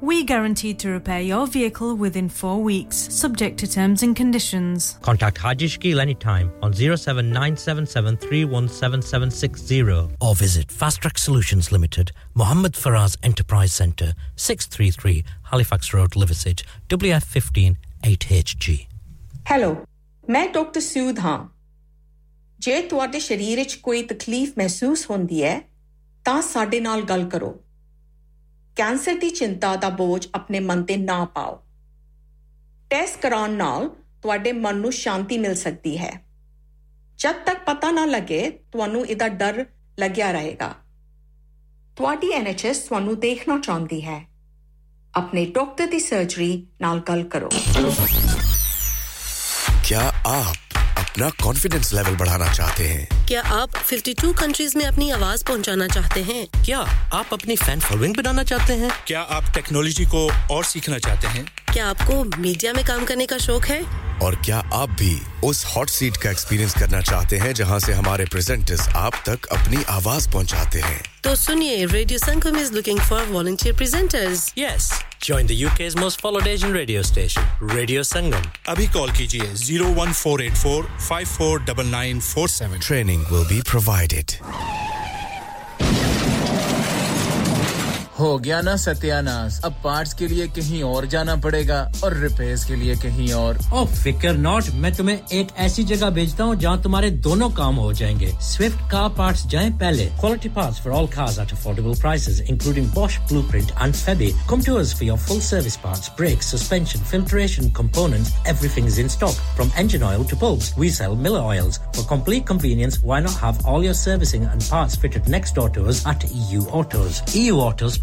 We guarantee to repair your vehicle within four weeks, subject to terms and conditions. Contact Haji Shkil anytime on zero seven nine seven seven three one seven seven six zero or visit Fast Track Solutions Limited, Mohammed Faraz Enterprise Centre, six thirty-three Halifax Road, Liversedge, W F fifteen eight H G. Hello, मैं Dr. Sood हाँ. जे तुहाडे शरीर विच कोई तकलीफ महसूस होंदी है, तां साडे नाल गल करो. ਕੈਂਸਰ ਦੀ ਚਿੰਤਾ ਦਾ ਬੋਝ ਆਪਣੇ ਮਨ ਤੇ ਨਾ ਪਾਓ ਟੈਸਟ ਕਰਾਉਣ ਨਾਲ ਤੁਹਾਡੇ ਮਨ ਨੂੰ ਸ਼ਾਂਤੀ ਮਿਲ ਸਕਦੀ ਹੈ ਜਦ ਤੱਕ ਪਤਾ ਨਾ ਲੱਗੇ ਤੁਹਾਨੂੰ ਇਹਦਾ ਡਰ ਲੱਗਿਆ ਰਹੇਗਾ ਤੁਹਾਡੀ ਐਨਐਚਐਸ ਤੁਹਾਨੂੰ ਦੇਖਣਾ ਚਾਹੁੰਦੀ ਹੈ ਆਪਣੇ ਡਾਕਟਰ ਦੀ ਸਰਜਰੀ ਨਾਲ ਗੱਲ ਕਰੋ ਕੀ ਆਪ अपना कॉन्फिडेंस लेवल बढ़ाना चाहते हैं क्या आप fifty-two कंट्रीज में अपनी आवाज पहुंचाना चाहते हैं क्या आप अपनी फैन फॉलोइंग बनाना चाहते हैं क्या आप टेक्नोलॉजी को और सीखना चाहते हैं क्या आपको मीडिया में काम करने का शौक है और क्या आप भी उस हॉट सीट का एक्सपीरियंस करना चाहते हैं जहां से हमारे प्रेजेंटर्स आप तक अपनी आवाज पहुंचाते हैं तो सुनिए radio Sangam is looking for volunteer presenters yes join the UK's most followed Asian radio station Radio Sangam abhi call kijiye zero one four eight four five four nine nine four seven training will be provided हो गया ना सत्यानाश अब parts के लिए कहीं और जाना पड़ेगा और रिपेयर्स के लिए कहीं और ओ फिकर नॉट मैं तुम्हें एक ऐसी जगह भेजता हूं जहां तुम्हारे दोनों काम हो जाएंगे स्विफ्ट कार पार्ट्स जाएं पहले quality parts for all cars at affordable prices including Bosch Blueprint and Febi come to us for your full service parts brakes suspension filtration components everything is in stock from engine oil to bulbs we sell Miller Oils for complete convenience why not have all your servicing and parts fitted next door to us at EU Autos EU Autos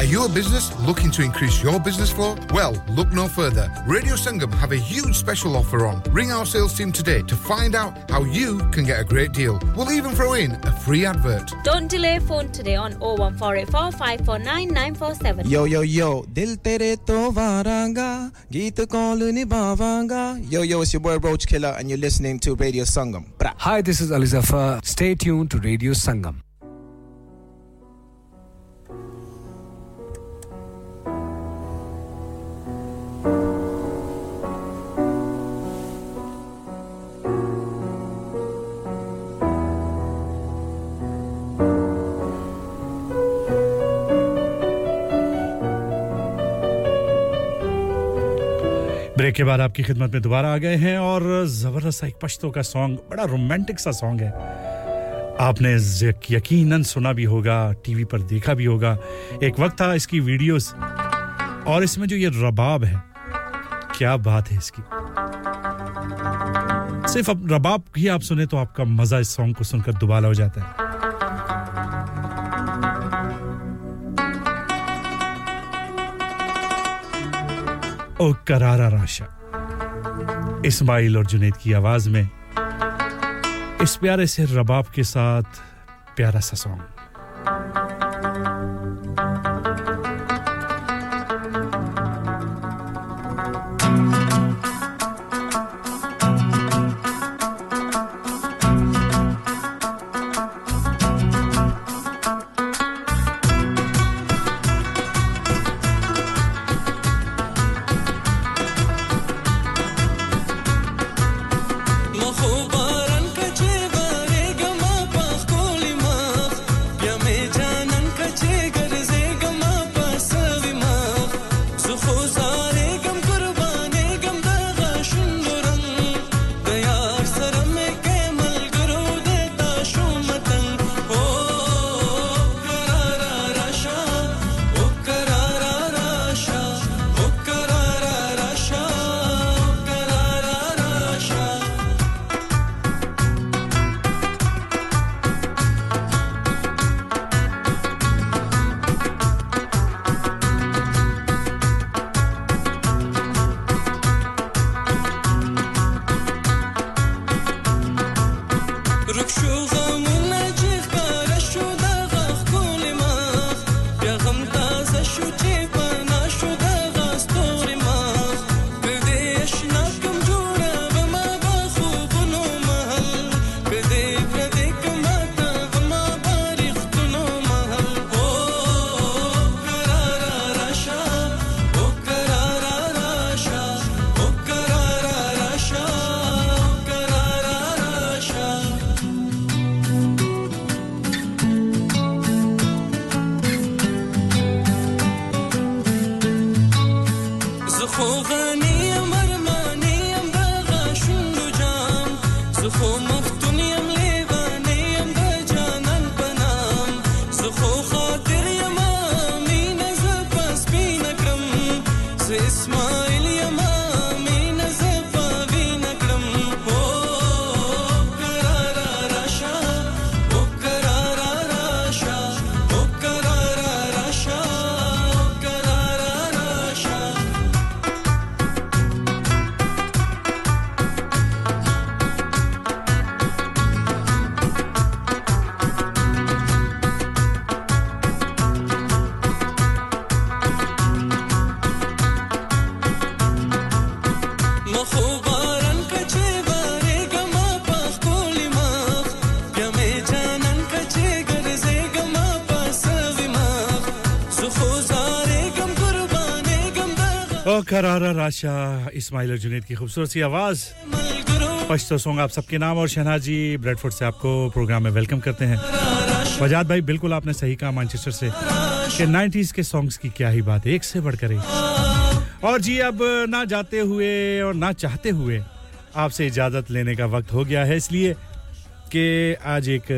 Are you a business looking to increase your business flow? Well, look no further. Radio Sangam have a huge special offer on. Ring our sales team today to find out how you can get a great deal. We'll even throw in a free advert. Don't delay, phone today on oh one four eight four, five four nine, nine four seven. Yo, yo, yo. Dil tere to varanga, geet ko luni bavanga. Yo, yo, it's your boy Roach Killer and you're listening to Radio Sangam. Bra. Hi, this is Ali Zafar. Stay tuned to Radio Sangam. Break के बाद आपकी खिदमत में दोबारा आ गए हैं और जबरदस्त सा एक पश्तो का सॉन्ग बड़ा रोमांटिक सा सॉन्ग है आपने यकीनन सुना भी होगा टीवी पर देखा भी होगा एक वक्त था इसकी वीडियोस और इसमें जो ये रबाब है क्या बात है इसकी सिर्फ अब रबाब ही आप सुने तो आपका मजा इस सॉन्ग को सुनकर दुबाला हो जाता है ओ करारा राशा इस्माइल और जुनैद की आवाज में इस प्यारे से रबाब के साथ प्यारा सा सॉन्ग करारा राशा इस्माइल और जुनैद की खूबसूरत सी आवाज पश्तो सॉन्ग आप सबके नाम और शहनाज जी ब्रेडफोर्ड से आपको प्रोग्राम में वेलकम करते हैं वजाद भाई बिल्कुल आपने सही कहा मैनचेस्टर से कि नाइंटीज़ के सॉन्ग्स की क्या ही बात एक से बढ़कर एक और जी अब ना जाते हुए और ना चाहते हुए आपसे इजाजत लेने का वक्त हो गया है इसलिए कि आज एक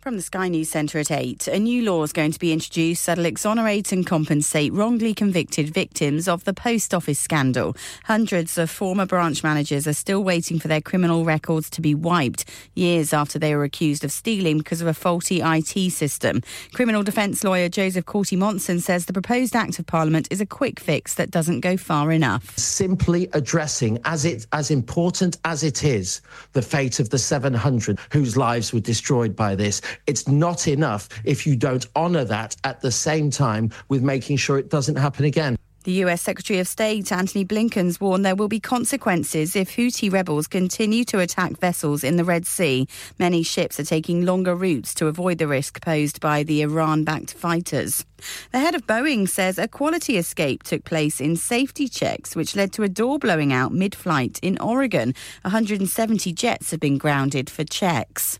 From the Sky News Centre at eight, a new law is going to be introduced that will exonerate and compensate wrongly convicted victims of the post office scandal. Hundreds of former branch managers are still waiting for their criminal records to be wiped, years after they were accused of stealing because of a faulty I T system. Criminal defence lawyer Joseph Corty-Monson says the proposed Act of Parliament is a quick fix that doesn't go far enough. Simply addressing, as it as important as it is, the fate of the seven hundred whose lives were destroyed by this. It's not enough if you don't honour that at the same time with making sure it doesn't happen again. The U S Secretary of State Antony Blinken's warned there will be consequences if Houthi rebels continue to attack vessels in the Red Sea. Many ships are taking longer routes to avoid the risk posed by the Iran-backed fighters. The head of Boeing says a quality escape took place in safety checks, which led to a door blowing out mid-flight in Oregon. one hundred seventy jets have been grounded for checks.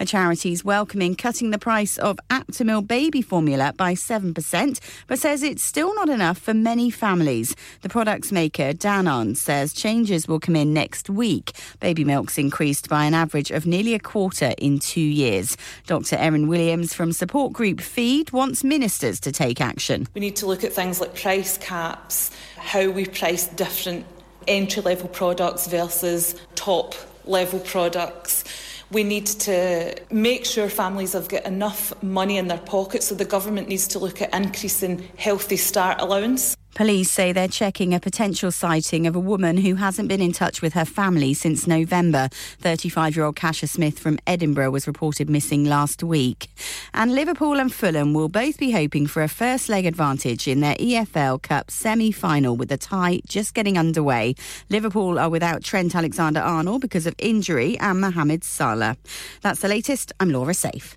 A charity is welcoming cutting the price of Aptamil baby formula by seven percent, but says it's still not enough for many families. The products maker Danone says changes will come in next week. Baby milk's increased by an average of nearly a quarter in two years. Doctor Erin Williams from support group Feed wants ministers to take action. We need to look at things like price caps, how we price different entry-level products versus top-level products. We need to make sure families have got enough money in their pockets, so the government needs to look at increasing Healthy Start allowance. Police say they're checking a potential sighting of a woman who hasn't been in touch with her family since November. thirty-five-year-old Kasha Smith from Edinburgh was reported missing last week. And Liverpool and Fulham will both be hoping for a first-leg advantage in their E F L Cup semi-final, with the tie just getting underway. Liverpool are without Trent Alexander-Arnold because of injury and Mohamed Salah. That's the latest. I'm Laura Safe.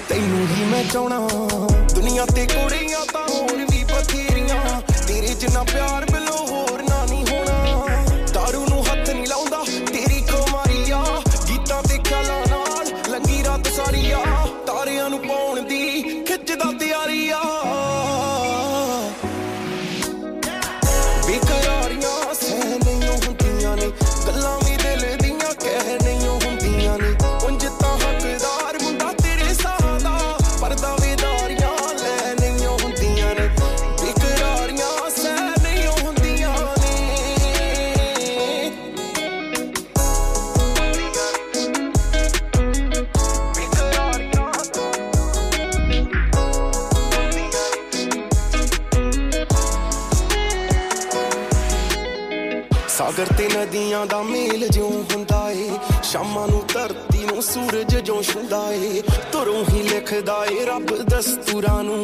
ਤੈਨੂੰ ਹੀ ਮੈਂ ਚਾਹਣਾ ਦੁਨੀਆ ਤੇ ਕੁੜੀਆਂ ਤਾਂ ਹੋਰ ਵੀ ਬਥੇਰੀਆਂ ਤੇਰੇ ਜਿੰਨਾ ਪਿਆਰ ਬਿਲੋ ਹੋਰ ਨਾ ਨਹੀਂ ਹੋਣਾ ਦਾਰੂ ਨੂੰ ਹੱਥ ਨਹੀਂ ਲਾਉਂਦਾ ਤੇਰੀ ਕੁਮਾਰੀਆ ਗੀਤਾਂ ਤੇ ਖਿਆਲਾਂ ਨਾਲ ਲੰਗੀ ਰਾਤ ਸਾਰੀ ਆ ਤਾਰਿਆਂ ਨੂੰ ਪਾਉਣ ਦੀ ਖਿੱਚਦਾ ਤਿਆਰੀ ਆ ਬੇਕਰਾਰੀਆਂ ਸਹਿ ਨਹੀਂ ਹੁੰਦੀਆਂ ਨੇ ਗੱਲਾਂ ਵੀ ਦਿਲ ਦੀਆਂ ਕਹਿ ਨਹੀਂ ਹੁੰਦੀਆਂ ਨੇ ਉਂਝ ਤਾਂ ਹੱਕਦਾਰ ਮੁੰਡਾ ਤੇਰੇ ਸਾਹ ਦਾ ਪਰਦਾ ਵੇਦਾਰੀਆਂ ਲੈ ਨਹੀਂ ਹੁੰਦੀਆਂ ਨੇ ਬੇਕਰਾਰੀਆਂ ਸਹਿ ਨਹੀਂ सागर ते नदियां दा मेल जो हुंदा ए शामां नू धरती नू सूरज जो छुंदा ए तरों ही लिखदा ए रब दस्तूरां नू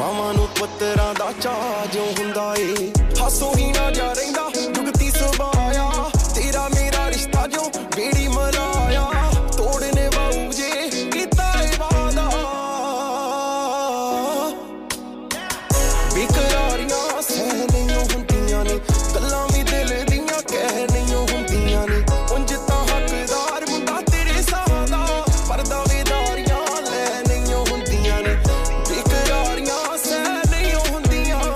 मावां नू पत्तरां दा चा जो हुंदा ए हासों ही ना जा रहिंदा जुगती सुभाया तेरा मेरा रिश्ता जो बेड़ी मराया तोड़ने वाऊ जे कीता ए वादा बेकरारियां सहन नहीं हुंदियां ने गल्लां भी दिल दियां कह नहीं हुंदियां ने उंज तां हकदार मुंडा तेरे सादा पर दावेदारियां ले नहीं हुंदियां ने बेकरारियां सहन नहीं हुंदियां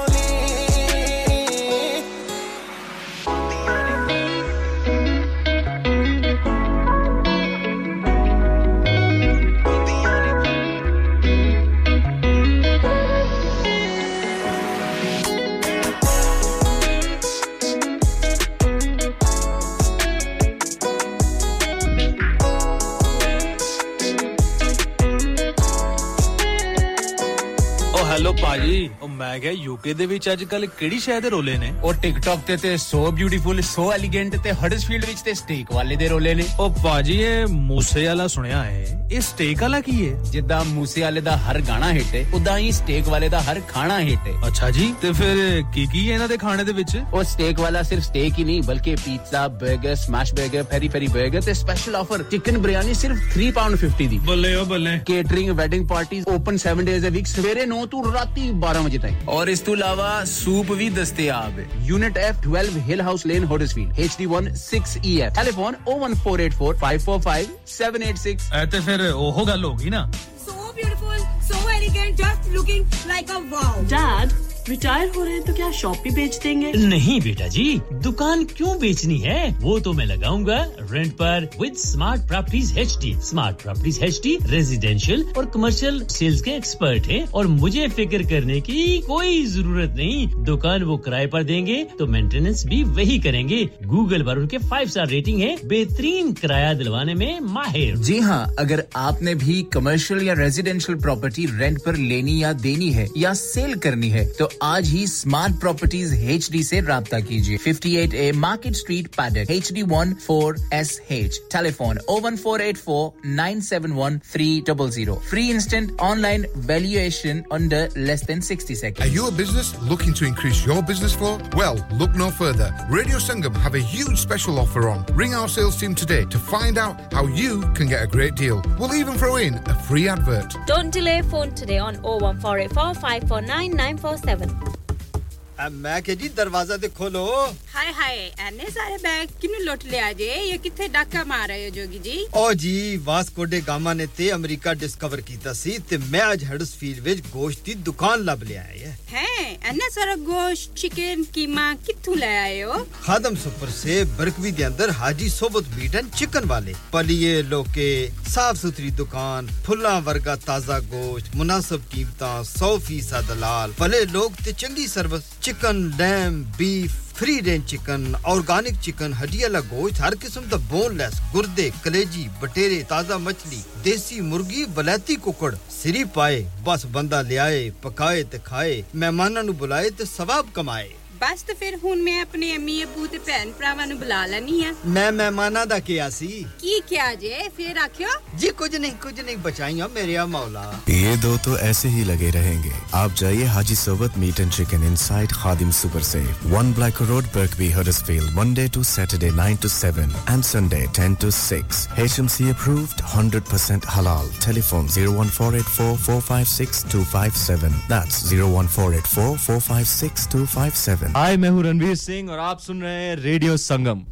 हेलो पाजी ओ मैं कह यूके दे विच आजकल केड़ी शहर दे रोले ने ओ टिकटॉक ते ते सो ब्यूटीफुल सो एलिगेंट ते हडर्सफील्ड विच ते स्टेक वाले दे रोले ने ओ पाजी ए मूसे वाला सुनया है ए स्टेक वाला की है जिदा मूसे वाले दा हर गाना हिट है उदा ही स्टेक वाले दा हर खाना हिट है अच्छा जी ते फिर की की है इना दे खाने दे विच ओ स्टेक वाला सिर्फ स्टेक ही नहीं बल्कि pizza burger smash burger peri peri burger ते स्पेशल ऑफर चिकन बिरयानी सिर्फ three pound fifty दी बल्ले ओ बल्ले catering wedding parties open seven days a week सवेरे nine to राती twelve बजे तक और इस तू लावा सूप भी दस्तयाब है यूनिट एफ twelve हिल हाउस लेन Huddersfield H D one six E F telephone oh one four eight four five four five seven eight six ऐते फिर ओहो गल होगी ना so beautiful so elegant just looking like a wow dad retire हो रहे हैं तो क्या शॉप भी बेच देंगे नहीं बेटा जी दुकान क्यों बेचनी है वो तो मैं लगाऊंगा रेंट पर with smart properties H D smart properties H D residential और कमर्शियल सेल्स के एक्सपर्ट हैं और मुझे फिक्र करने की कोई जरूरत नहीं दुकान वो किराए पर देंगे तो मेंटेनेंस भी वही करेंगे गूगल पर उनके five star रेटिंग है बेहतरीन किराया दिलवाने में माहिर जी हां अगर आपने भी कमर्शियल या रेजिडेंशियल प्रॉपर्टी रेंट पर लेनी या देनी है या सेल करनी है तो आज ही स्मार्ट प्रॉपर्टीज H D से राब्ता कीजिए fifty-eight A Market Street Paddock H D one four S H telephone oh one four eight four nine seven one three zero zero free instant online valuation under less than sixty seconds. Are you a business looking to increase your business flow? Well, look no further. Radio Sangam have a huge special offer on. Ring our sales team today to find out how you can get a great deal. We'll even throw in a free advert. Don't delay phone today on oh one four eight four five four nine nine four seven अब मैं के जी दरवाजा दे खोलो हाय हाय एने सारे bag किने लुट ले आजे ये किथे डाका मार रहे हो जोगी जी ओ जी वास्को डे गामा ने ते अमेरिका डिस्कवर कीता सी ते मैं आज हडर्सफील्ड विच गोश्त दी दुकान लब ले आए हैं एने सारा गोश्त चिकन कीमा किथू ले आए हो खादम सुपर से बरकवी दे अंदर हाजी सोबत मीट एंड चिकन वाले पलिए लोके साफ सुथरी दुकान फुल्ला वर्गा ताजा गोश्त मुनासिब कीमतां one hundred percent दलाल भले लोग ते चंगी service Chicken, lamb, beef. Free range chicken organic chicken हड्डीला गोश्त हर किस्म दा बोनलेस गुर्दे कलेजी बटेरे ताजा मछली देसी मुर्गी बलाती कुकड़ सिरी पाए बस बंदा ले आए पकाए ते खाए मेहमानां नु बुलाए ते सवाब कमाए बस ते फिर हुन मैं अपने अम्मी अबू ते भैन भरावां नु बुला लनी आ मैं मेहमानां दा किया सी की किया जे फिर आखियो जी कुछ नहीं कुछ नहीं बचाइयां मेरे आ मौला ये दो तो ऐसे ही लगे रहेंगे आप जाइए Haji Sobat meat and chicken inside Khadim super से one Black Road Birkby Huddersfield Monday to Saturday nine to seven and Sunday ten to six H M C approved one hundred percent halal telephone oh one four eight four four five six two five seven that's oh one four eight four four five six two five seven I am Ranveer Singh aur aap sun rahe hain Radio Sangam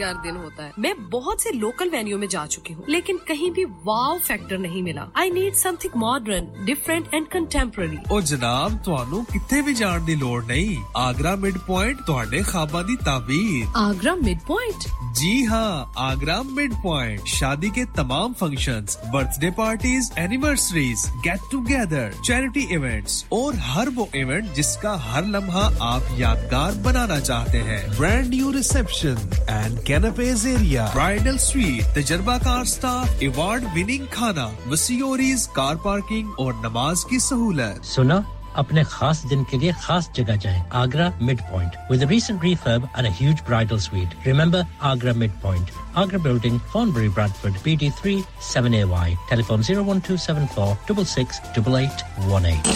यादगार दिन होता है मैं बहुत से local venue में जा चुकी हूँ लेकिन कहीं भी वाव फैक्टर नहीं मिला I need something modern different and contemporary ओ जनाब ਤੁਹਾਨੂੰ ਕਿੱਥੇ ਵੀ ਜਾਣ ਦੀ ਲੋੜ ਨਹੀਂ ਆਗਰਾ ਮਿਡ ਪੁਆਇੰਟ ਤੁਹਾਡੇ ਖਾਬਾਂ ਦੀ ਤਾਬੀਰ ਆਗਰਾ ਮਿਡ ਪੁਆਇੰਟ जी हां आगरा मिड पॉइंट शादी के तमाम functions birthday parties anniversaries get together charity events और हर वो इवेंट जिसका हर लम्हा आप यादगार बनाना चाहते हैं brand new reception and कैनपेज area bridal suite तजर्बाकार स्टाफ अवार्ड विनिंग खाना वसीओरीज कार पार्किंग और नमाज की सहूलत सुना अपने खास दिन के लिए खास जगह जाएं Agra Midpoint with a recent refurb and a huge bridal suite remember Agra Midpoint Agra Building Thornbury Bradford B D three seven A Y telephone zero one two seven four six six eight eight one eight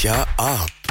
क्या आप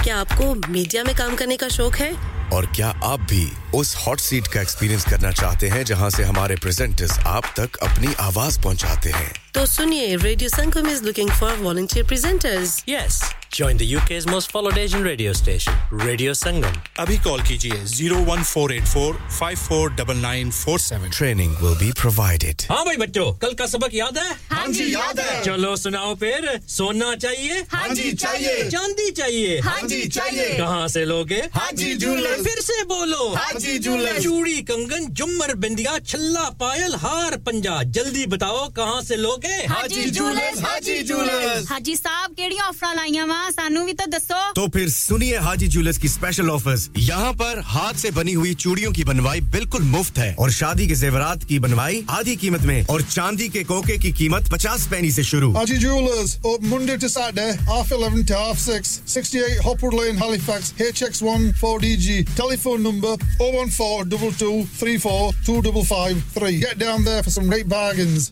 क्या आपको media में काम करने का शौक है और क्या आप भी उस हॉट सीट का एक्सपीरियंस करना चाहते हैं जहां से हमारे प्रेजेंटर्स आप तक अपनी आवाज पहुंचाते हैं तो सुनिए radio Sangam is looking for volunteer presenters yes join the UK's most followed Asian radio station Radio Sangam abhi call kijiye zero one four eight four five four nine nine four seven training will be provided ha bhai bachcho kal ka sabak yaad hai haan ji yaad hai chalo sunao phir sona chahiye haan ji chahiye chandi chahiye haan ji chahiye kahan se loge Haji Jewellers फिर से बोलो हाजी jewellers चूड़ी कंगन झुमर बिंदिया छल्ला पायल हार पंजा जल्दी बताओ कहां से लोगे हाजी जूलर्स हाजी जूलर्स हाजी साहब केड़ी ऑफर लाईया वा सानू भी तो दसो तो फिर सुनिए हाजी जूलर्स की स्पेशल ऑफर्स यहां पर हाथ से बनी हुई चूड़ियों की बनवाई बिल्कुल मुफ्त है और शादी के जेवरात की बनवाई आधी कीमत में और चांदी के कोके की कीमत fifty पैसे से शुरू Haji jewellers open Monday to Saturday half eleven to half six sixty-eight Hopwood Lane Halifax H X one four D G Telephone number zero one four two two three four two five five three. Get down there for some great bargains.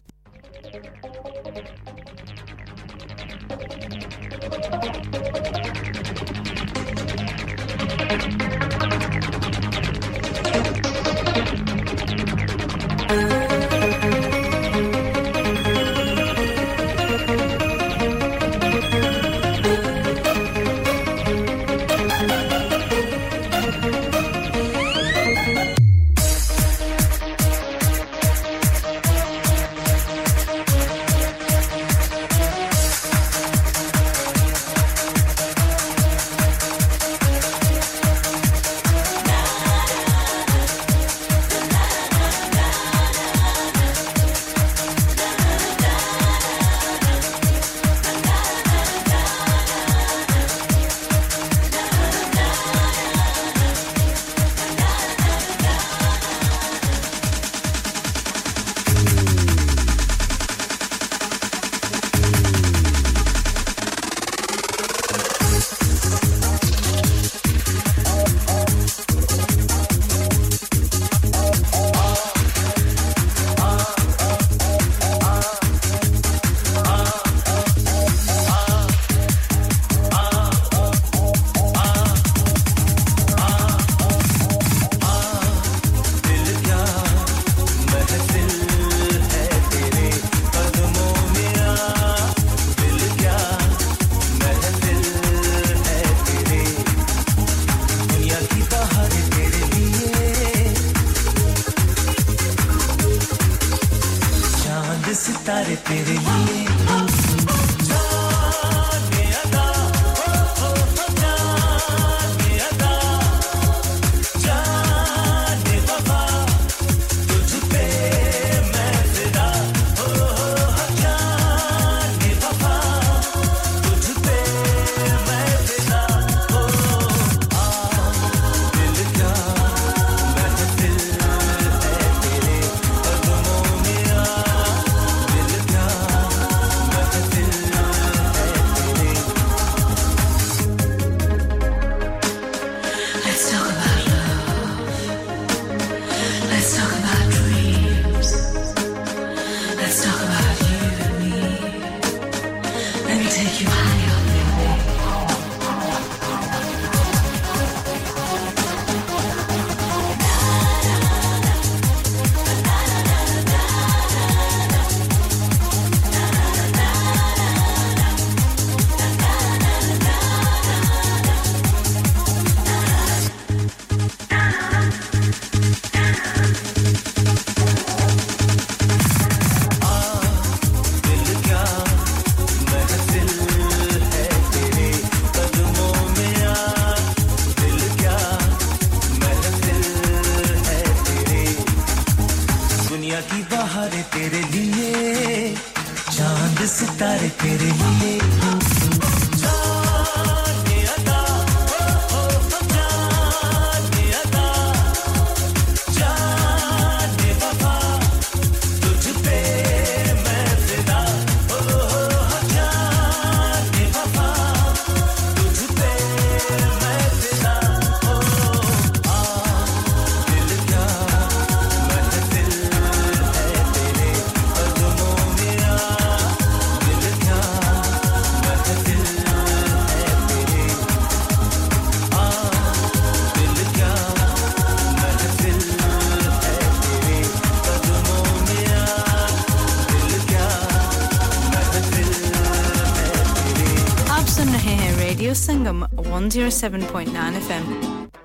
Radio Sangam one oh seven point nine F M.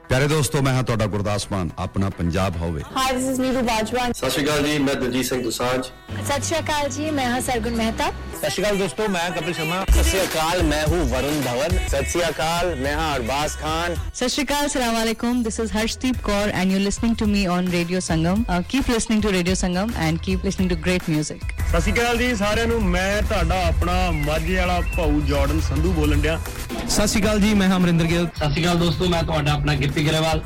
प्यारे दोस्तों मैं हां ਤੁਹਾਡਾ ਗੁਰਦਾਸ ਮਾਨ ਆਪਣਾ ਪੰਜਾਬ ਹੋਵੇ hi this is Neeru Bajwa ਸਤਿ ਸ਼੍ਰੀ ਅਕਾਲ ਜੀ ਮੈਂ ਦਲਜੀਤ ਸਿੰਘ ਦੁਸਾਂਝ ਸਤਿ ਸ਼੍ਰੀ ਅਕਾਲ ਜੀ ਮੈਂ ਹਾਂ ਸਰਗੁਣ ਮਹਿਤਾ ਸਤਿ ਸ਼੍ਰੀ ਅਕਾਲ ਦੋਸਤੋ ਮੈਂ ਕਪਿਲ ਸ਼ਰਮਾ ਸਤਿ ਸ਼੍ਰੀ ਅਕਾਲ ਮੈਂ ਹੂੰ ਵਰੁਣ ਧਵਨ ਸਤਿ ਸ਼੍ਰੀ ਅਕਾਲ ਮੈਂ ਹਾਂ ਅਰਬਾਜ਼ ਖਾਨ ਸਤਿ ਸ਼੍ਰੀ ਅਕਾਲ ਸਲਾਮ ਅਲੈਕੁਮ this is Harshdeep Kaur and you listening to me on radio Sangam keep listening to radio Sangam and keep listening to great 뮤직 ਸਤਿ ਸ਼੍ਰੀ ਅਕਾਲ ਜੀ ਸਾਰਿਆਂ ਨੂੰ ਮੈਂ ਤੁਹਾਡਾ ਆਪਣਾ ਮਾਝੇ ਵਾਲਾ ਭਾਊ ਜਾਰਡਨ ਸੰਧੂ ਬੋਲਣ ਡਿਆ ਸਤਿ ਸ਼੍ਰੀ ਅਕਾਲ ਜੀ ਮੈਂ ਹਾਂ ਅਮਰਿੰਦਰ ਗਿੱਲ ਸਤਿ ਸ਼੍ਰੀ ਅਕਾਲ ਦੋਸਤੋ ਮੈਂ ਤੁਹਾਡਾ ਆਪਣਾ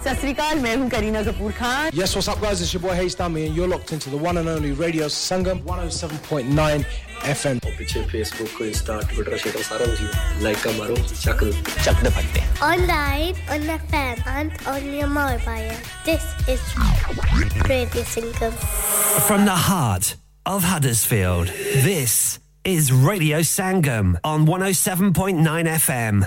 Sasrikal, main hu Kareena Kapoor Khan. Yes, what's up guys? It's your boy Hayes Tammy and you're locked into the one and only Radio Sangam one oh seven point nine F M. Piche Facebook, Insta, Twitter, share sara kuch like ka maro, chakal chak de patte. Online, on the fan and on your mobile. This is Radio Sangam. From the heart of Huddersfield. This is Radio Sangam on one oh seven point nine F M.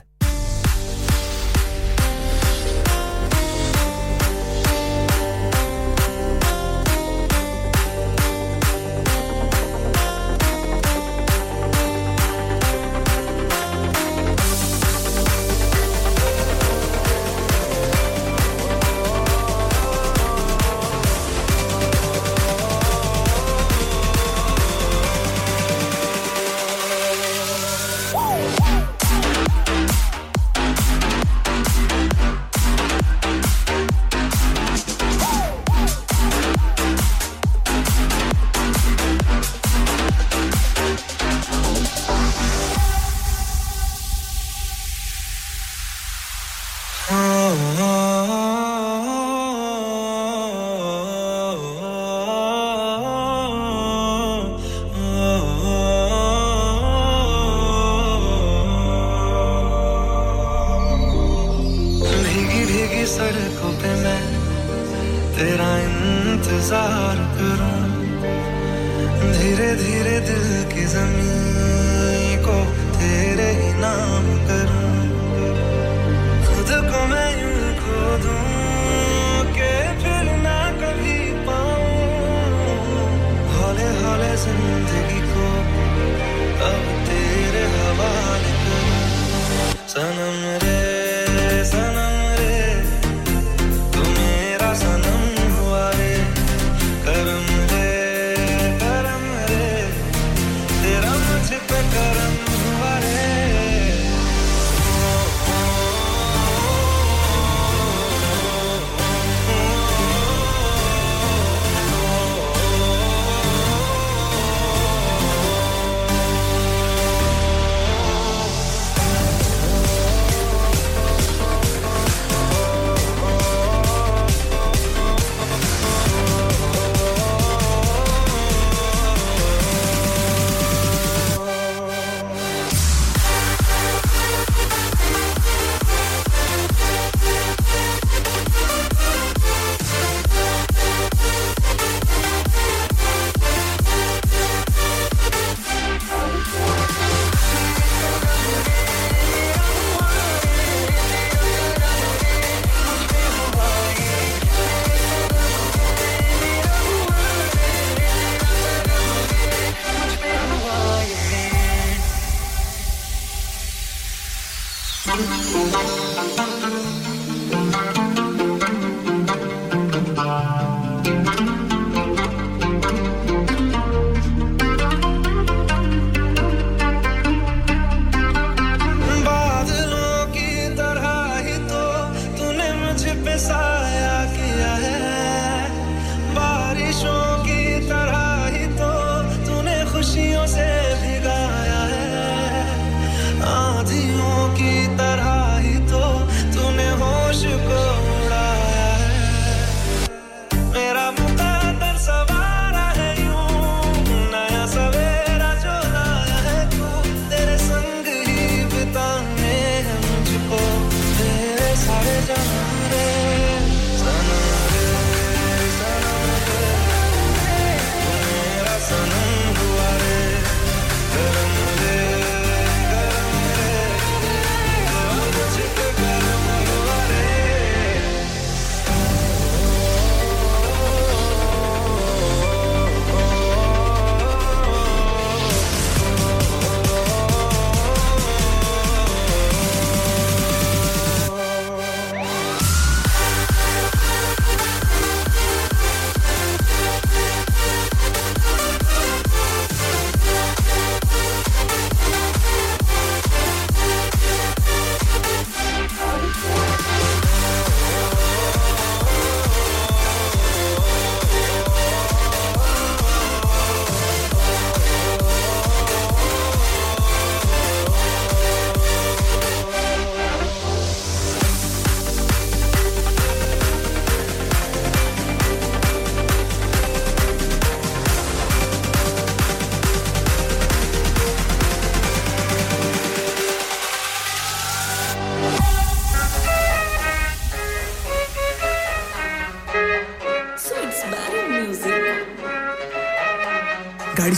Ki tarah hi to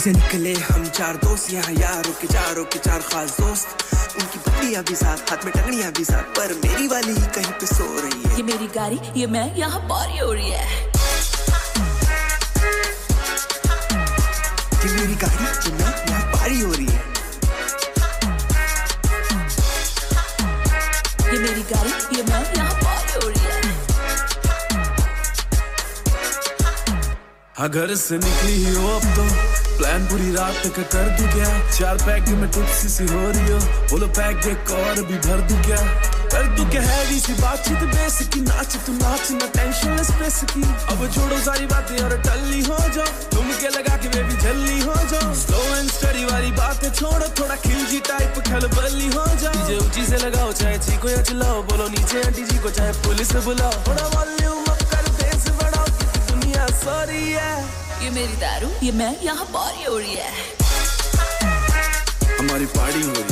से निकले हम चार दोस्त यहाँ यारों के चारों के चार खास दोस्त उनकी बत्तियां भी साथ हाथ में टंगड़ियां भी साथ पर मेरी वाली ही कहीं पे सो रही है ये मेरी गाड़ी ये मैं यहाँ पारी हो रही है ये मेरी गाड़ी ये मैं यहाँ पारी हो रही है ये मेरी गाड़ी ये मैं यहाँ पारी हो रही है अगर से निकली हो अब तो प्लान पूरी रात तक कर दूं क्या चार पैक में टुपसी सी हो रही हो बोलो पैक देख और भी भर दूं क्या कर दूं क्या हैवी सी बातचीत बेस की नाच तू नाच ना टेंशन लेस बेस की अब छोड़ो सारी बातें और टल्ली हो जाओ तुमके लगा के बेबी जल्दी हो जाओ स्लो एंड स्टडी वाली बातें छोड़ो थोड़ा खिलजी टाइप खलबली हो जाओ डीजे ऊंची से लगाओ चाहे चीखो या चिल्लाओ बोलो नीचे आंटी जी को चाहे पुलिस बुलाओ थोड़ा वॉल्यूम अप कर देस बढ़ाओ दुनिया सॉरी है ये मेरी दारू ये मैं यहाँ पारी हो रही है हमारी पार्टी हो रही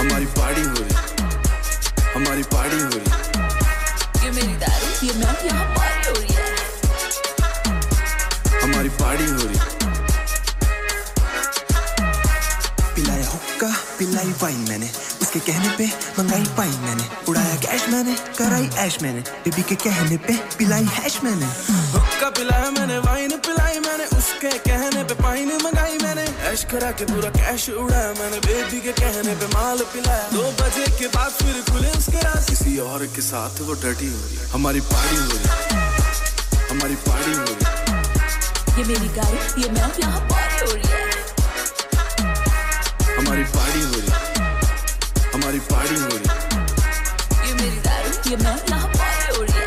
हमारी पार्टी हो रही हमारी पार्टी हो रही ये मेरी दारू ये मैं यहाँ पारी हो रही है हमारी पार्टी हो रही पिलाया हुक्का पिलाई वाइन मैंने उसके कहने पे मंगाई पाइन मैंने उड़ाया कैश मैंने कराई ऐश मैंने बेबी के कहने पे पिलाई हैश मैंने हुक्का पिलाया मैंने वाइन पिलाई मैंने उसके कहने पे पाइन मंगाई मैंने ऐश करा के पूरा कैश उड़ाया मैंने बेबी के कहने पे माल पिलाया दो बजे के बाद फिर खुले उसके राज किसी और के साथ वो डटी हो रही हमारी पार्टी हो रही हमारी पार्टी हो रही ये मेरी गाड़ी ये मैं यहां पार्टी हो रही है हमारी पार्टी हो रही हमारी पार्टी हो रही ये मेरी दारू ये मैं यहाँ पारी हो रही है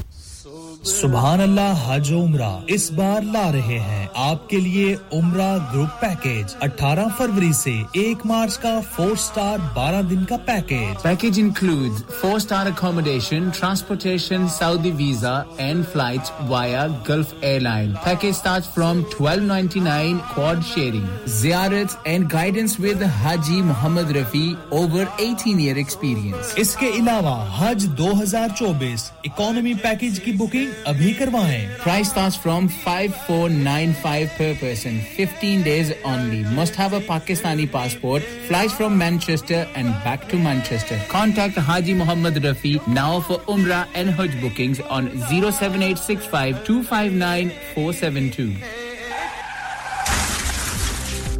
सुभान अल्लाह हज उमरा इस बार ला रहे हैं आपके लिए उमरा ग्रुप पैकेज अठारह फरवरी से एक मार्च का four star twelve दिन का package package includes four star accommodation, transportation, Saudi visa and flights via Gulf Airline. Package starts from twelve ninety-nine quad sharing. Ziyarats and guidance with Haji Muhammad Rafi over eighteen year experience. इसके अलावा हज twenty twenty-four economy package की booking अभी करवाएं price starts from five thousand four hundred ninety-five per person fifteen days only must have a Pakistani passport flights from Manchester and back to Manchester contact Haji Muhammad Rafi now for Umrah and Hajj bookings on zero seven eight six five two five nine four seven two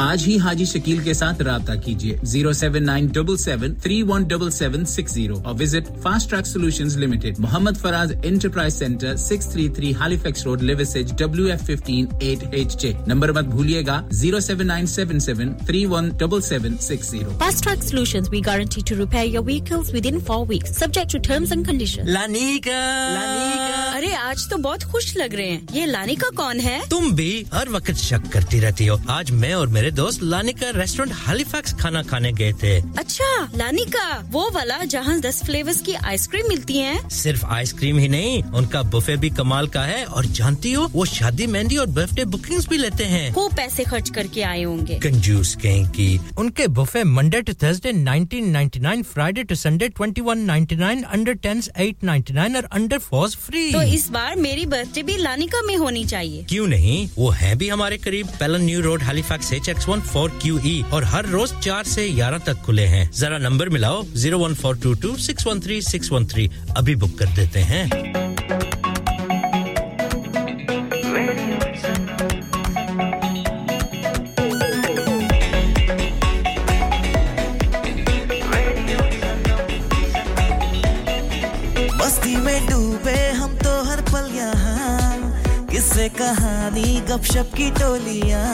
आज ही हाजी शकील के साथ राबता कीजिए zero seven nine seven seven three one seven seven six zero और visit fast track solutions limited Mohammad Faraz enterprise centre six thirty-three Halifax road Liversedge W F one five eight H J number मत भूलिएगा zero seven nine seven seven three one seven seven six zero Fast Track Solutions we guarantee to repair your vehicles within four weeks subject to terms and conditions लानिका लानिका अरे आज तो बहुत खुश लग रहे हैं ये लानिका कौन है तुम भी हर वक्त शक करती रहती हो आज मैं और मेरे दोस्त लानिका रेस्टोरेंट हैलिफैक्स खाना खाने गए थे अच्छा लानिका वो वाला जहां ten flavors की आइसक्रीम मिलती है सिर्फ आइसक्रीम ही नहीं उनका बुफे भी कमाल का है और जानती हो वो शादी मेहंदी और बर्थडे बुकिंग्स भी लेते हैं वो पैसे खर्च करके आए होंगे कंजूस कहीं की उनके buffet Monday to Thursday nineteen ninety-nine Friday to Sunday twenty-one ninety-nine under tens eight ninety-nine और अंडर फोर्स फ्री तो इस बार मेरी बर्थडे भी लानिका में होनी चाहिए क्यों नहीं वो है भी हमारे करीब Pellon new road Halifax H X one four Q E और हर रोज four से eleven तक खुले हैं जरा नंबर मिलाओ zero one four two two six one three six one three अभी बुक कर देते हैं कहानी गपशप की टोलियां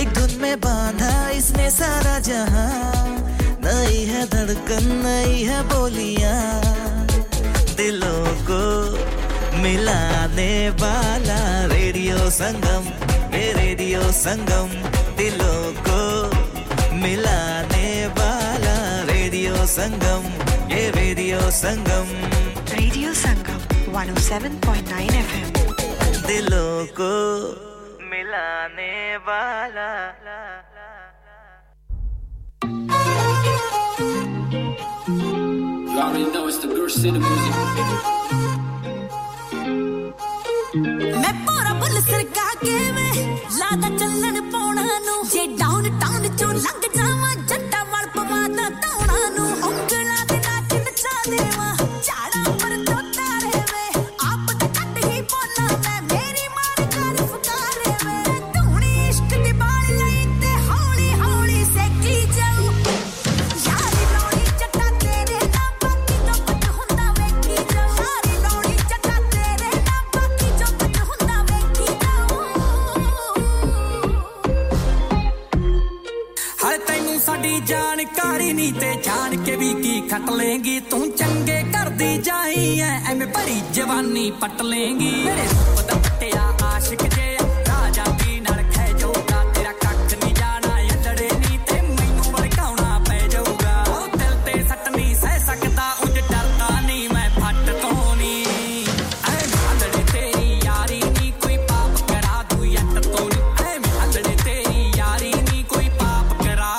एक धुन में बांधा इसने सारा जहां नई है धड़कन नई है बोलियां दिलों को मिलाने वाला रेडियो संगम ये रेडियो संगम दिलों को मिलाने वाला रेडियो संगम ये radio Sangam radio Sangam one oh seven point nine F M दिलों को मिलाने वाला You already know it's the Gersh City music. मैं पूरा बुल सरका के मैं लादा चलन पौना नू जे डाउनटाउन चो लंग जावा जट्टा वाल पवादा तौना नू उंगला दे नाच नचा देवा झाड़ा पर जोता रे वे आप तो कट ही बोला मैं मेरी मां कर फकार रे वे धूनी इश्क दी बाल लई ते हौली हौली सेकी जाऊं जानकारी नी ते जान के भी की खट लेंगी तू चंगे कर दी जाई है एमे भरी जवानी पट लेंगी मेरे रूप दा पटिया आशिक जे राजा दी नाल खै जाऊगा तेरा कख नी जाना यलड़े नी ते मैनू भड़काउणा पै जाऊगा ओ दिल ते सट नी सह सकदा उंज डरदा नी मैं फट तो नी ऐ नालड़े तेरी यारी नी कोई पाप करा दू यट तो नी ऐ नालड़े तेरी यारी नी कोई पाप करा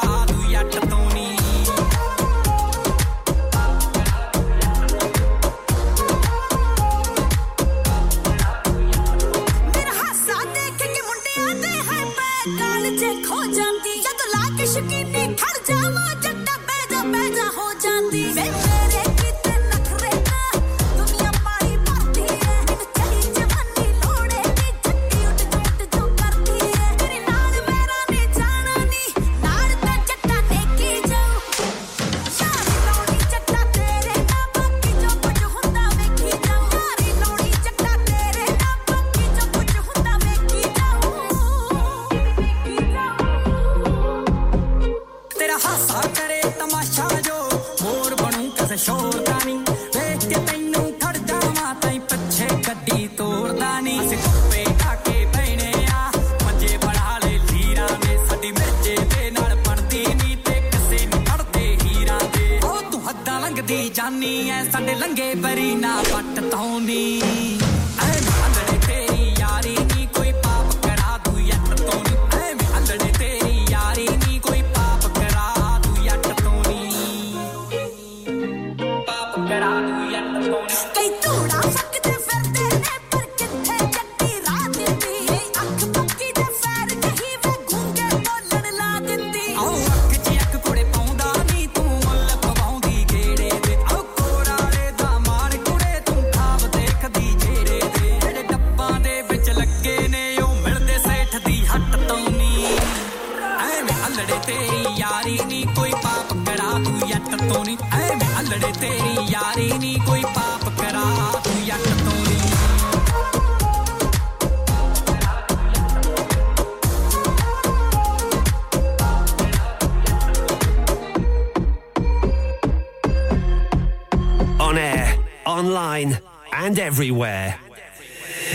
Everywhere.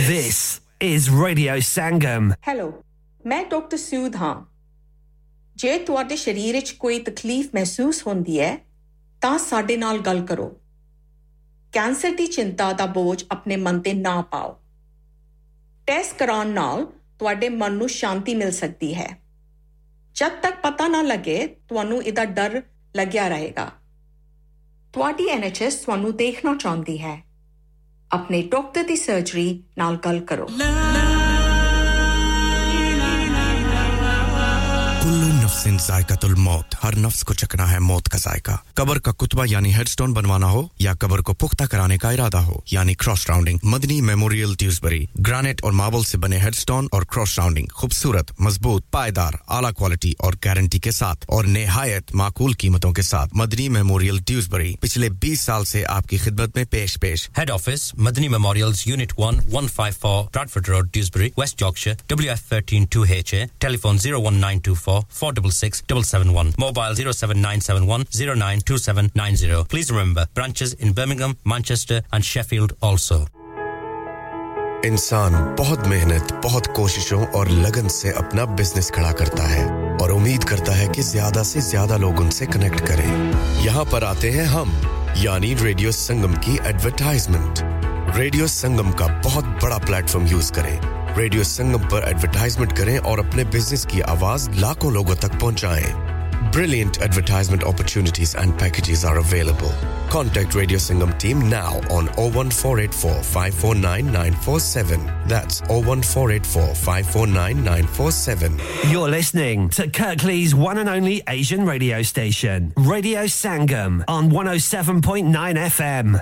This is Radio Sangam. Hello, मैं Dr. Sood हां. जे ਤੁਹਾਡੇ ਸਰੀਰ ਵਿੱਚ ਕੋਈ ਤਕਲੀਫ ਮਹਿਸੂਸ ਹੁੰਦੀ ਹੈ ਤਾਂ ਸਾਡੇ ਨਾਲ ਗੱਲ ਕਰੋ. ਕੈਂਸਰ ਦੀ ਚਿੰਤਾ ਦਾ ਬੋਝ ਆਪਣੇ ਮਨ ਤੇ ਨਾ ਪਾਓ. ਟੈਸਟ ਕਰਾਉਣ ਨਾਲ ਤੁਹਾਡੇ ਮਨ ਨੂੰ ਸ਼ਾਂਤੀ ਮਿਲ ਸਕਦੀ ਹੈ. ਜਦ ਤੱਕ ਪਤਾ ਨਾ ਲੱਗੇ ਤੁਹਾਨੂੰ ਇਹਦਾ ਡਰ ਲੱਗਿਆ ਰਹੇਗਾ. ਤੁਹਾਡੀ NHS ਤੁਹਾਨੂੰ ਦੇਖਣਾ ਚਾਹੁੰਦੀ ਹੈ. अपने डॉक्टर दी सर्जरी नाल गल करो कुल्लू नफ्सिन जायकातुल मौत हर नफ्स को चखना है मौत का जायका कब्र का कुतबा यानी हेडस्टोन बनवाना हो या कब्र को पुख्ता कराने का इरादा हो यानी cross rounding Madni memorial Dewsbury granite और मार्बल से बने हेडस्टोन और क्रॉस राउंडिंग खूबसूरत मजबूत पायदार आला क्वालिटी और गारंटी के साथ और निहायत माकूल कीमतों के साथ मदनी मेमोरियल ट्यूसबरी पिछले 20 साल से आपकी खिदमत में पेश-पेश head office Madni memorials unit 1 154 Bradford road Dewsbury waste Yorkshire W F one three two H A telephone zero one nine two four four oh six six, seven seven one. Mobile oh seven nine seven one, oh nine two seven nine oh. Please remember, branches in Birmingham, Manchester and Sheffield also. इंसान बहुत मेहनत, बहुत कोशिशों और लगन से अपना business खड़ा करता है और उम्मीद करता है कि ज्यादा से ज्यादा लोग उनसे कनेक्ट करें। यहाँ पर आते हैं हम, यानी रेडियो संगम की एडवर्टाइजमेंट। रेडियो संगम का बहुत बड़ा प्लेटफॉर्म यूज करें। रेडियो संगम पर एडवर्टाइजमेंट करें और अपने बिजनेस की आवाज लाखों लोगों तक पहुंचाएं। Brilliant advertisement opportunities and packages are available. Contact Radio Sangam team now on oh one four eight four, five four nine, nine four seven. That's oh one four eight four, five four nine, nine four seven. You're listening to Kirklees one and only Asian radio station, Radio Sangam on one oh seven point nine F M.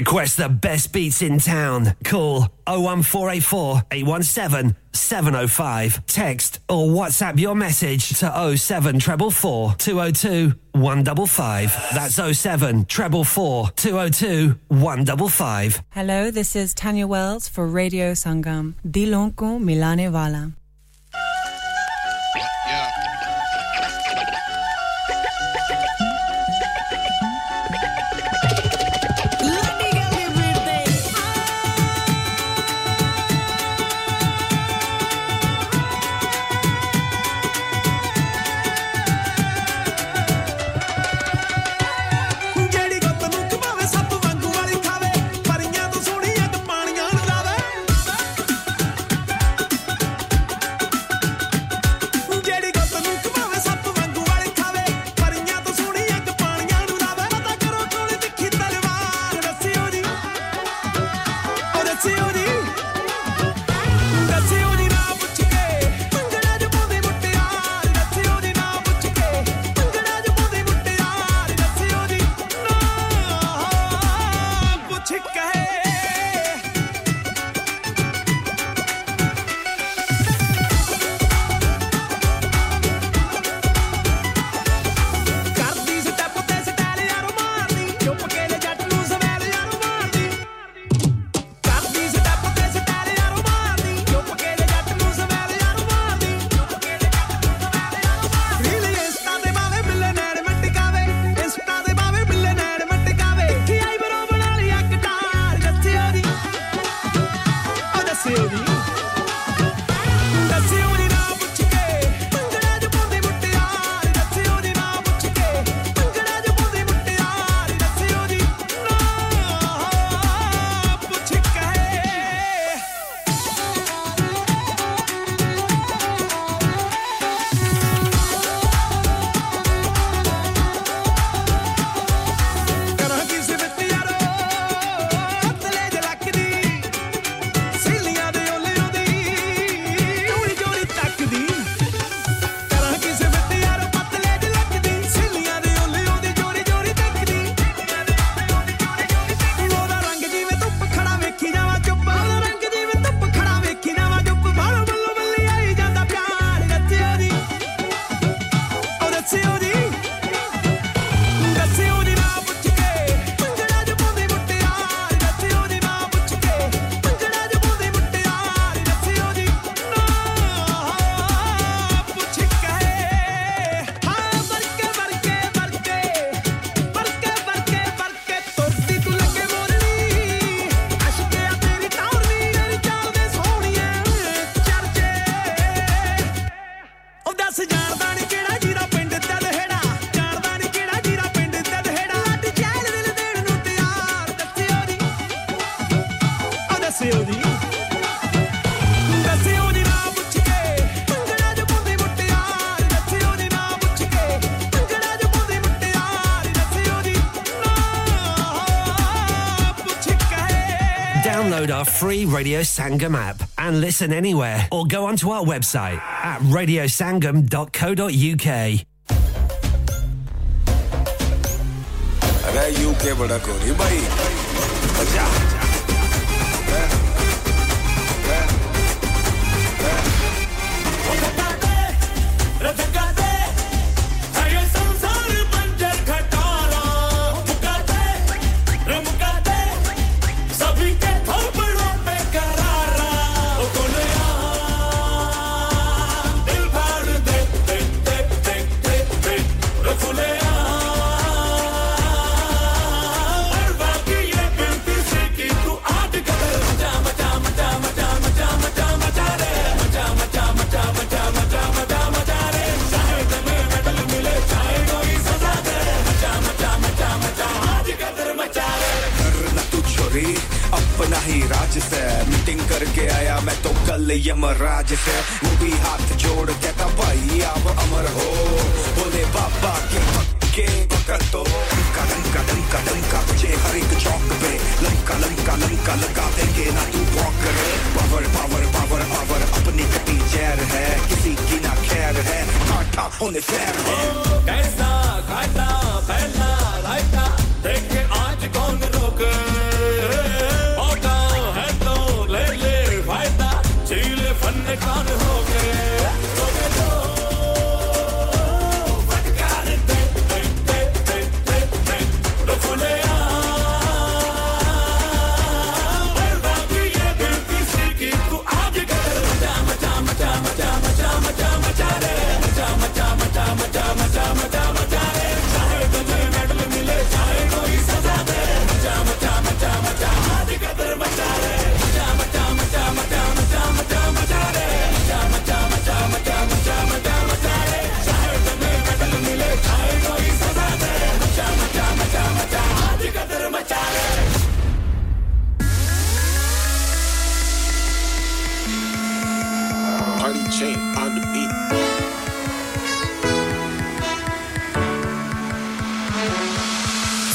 request the best beats in town. Call oh one four eight four, eight one seven, seven oh five. Text or WhatsApp your message to oh seven four four four, two oh two, one five five. That's oh seven four four four, two oh two, one five five. Hello, this is Tanya Wells for Radio Sangam. Dilon ko milane wala. Free Radio Sangam app and listen anywhere or go onto our website at radio sangam dot co dot U K. U K bada kori bhai acha Yamraj से वो भी हाथ जोड़ कहता भाई आप अमर हो बोले बाबा के पक्के पकड़ तो कदम कदम कदम का तुझे हर एक चौक पे लंका लंका लंका लगा देंगे ना तू वॉक करे पावर पावर पावर पावर अपनी कटी जहर है किसी की ना खैर है काटा होने फेर है कैसा घाटा पहला रायता देख के आज कौन रोके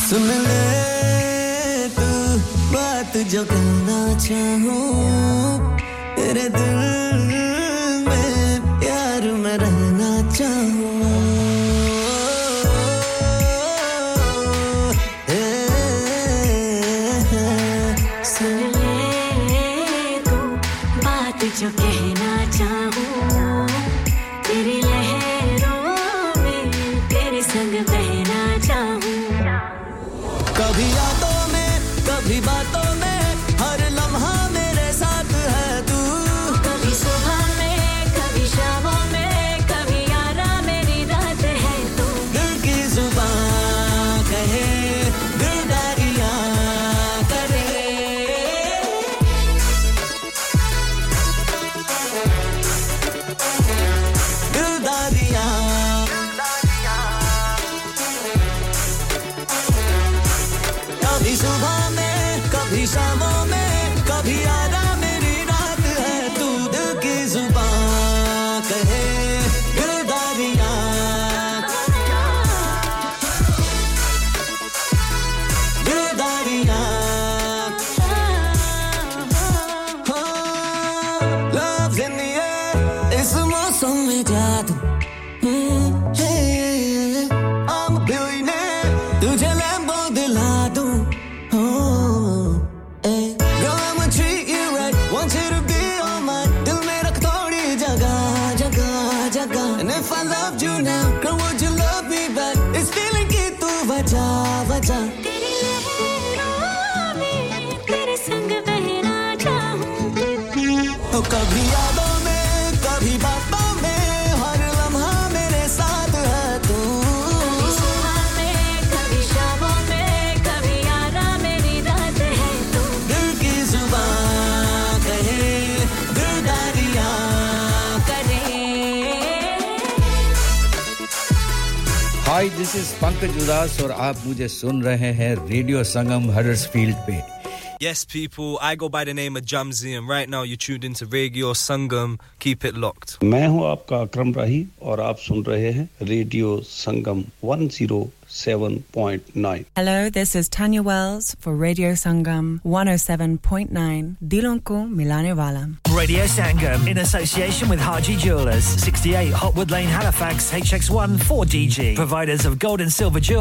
सुन ले तू बात जो कहना चाहूं तेरे दिल में प्यार में रहना चाहूं जो कहना चाहूं तेरी लहरों में तेरे संग बहना चाहूं कभी यादों में कभी बातों में हर लम्हा मेरे साथ है तू कभी सुबह में कभी शामों में कभी यारा मेरी रात है तू दिल की जुबान कहे दिल डारियां करे शामों में कभी आरा मेरी रात है तू दिल की जुबान कहे दिलदारियां दिलदारियां लव इन द एयर इस मौसम में जादू I'm a billionaire तुझे लैम्बो दिला दूं If I loved you now, girl, would you love me back? It's feeling ki tu vaja vaja. Teri lehron mein tere sang behna chahun. Oh, kabhi yaadon mein, kabhi baaton mein, har lamha mere saath hai tu. Kabhi subah mein, kabhi shabon mein, kabhi yaara meri raat hai tu. Dil ki zubaan kahe, dardariyan. Hi, this is Pankaj Udas aur aap mujhe sun rahe hain Radio Sangam Huddersfield pe. Yes, people, I go by the name of Jamzi and right now you're tuned into Radio Sangam. Keep it locked. Main hu aapka Akram Rahi aur aap sun rahe hain Radio Sangam one oh seven point nine. Hello, this is Tanya Wells for Radio Sangam one oh seven point nine. Dilon ko milane wala. Radio Sangam in association with Haji Jewellers, sixty-eight Hotwood Lane, Halifax, H X one four D G. Providers of gold and silver jewelry.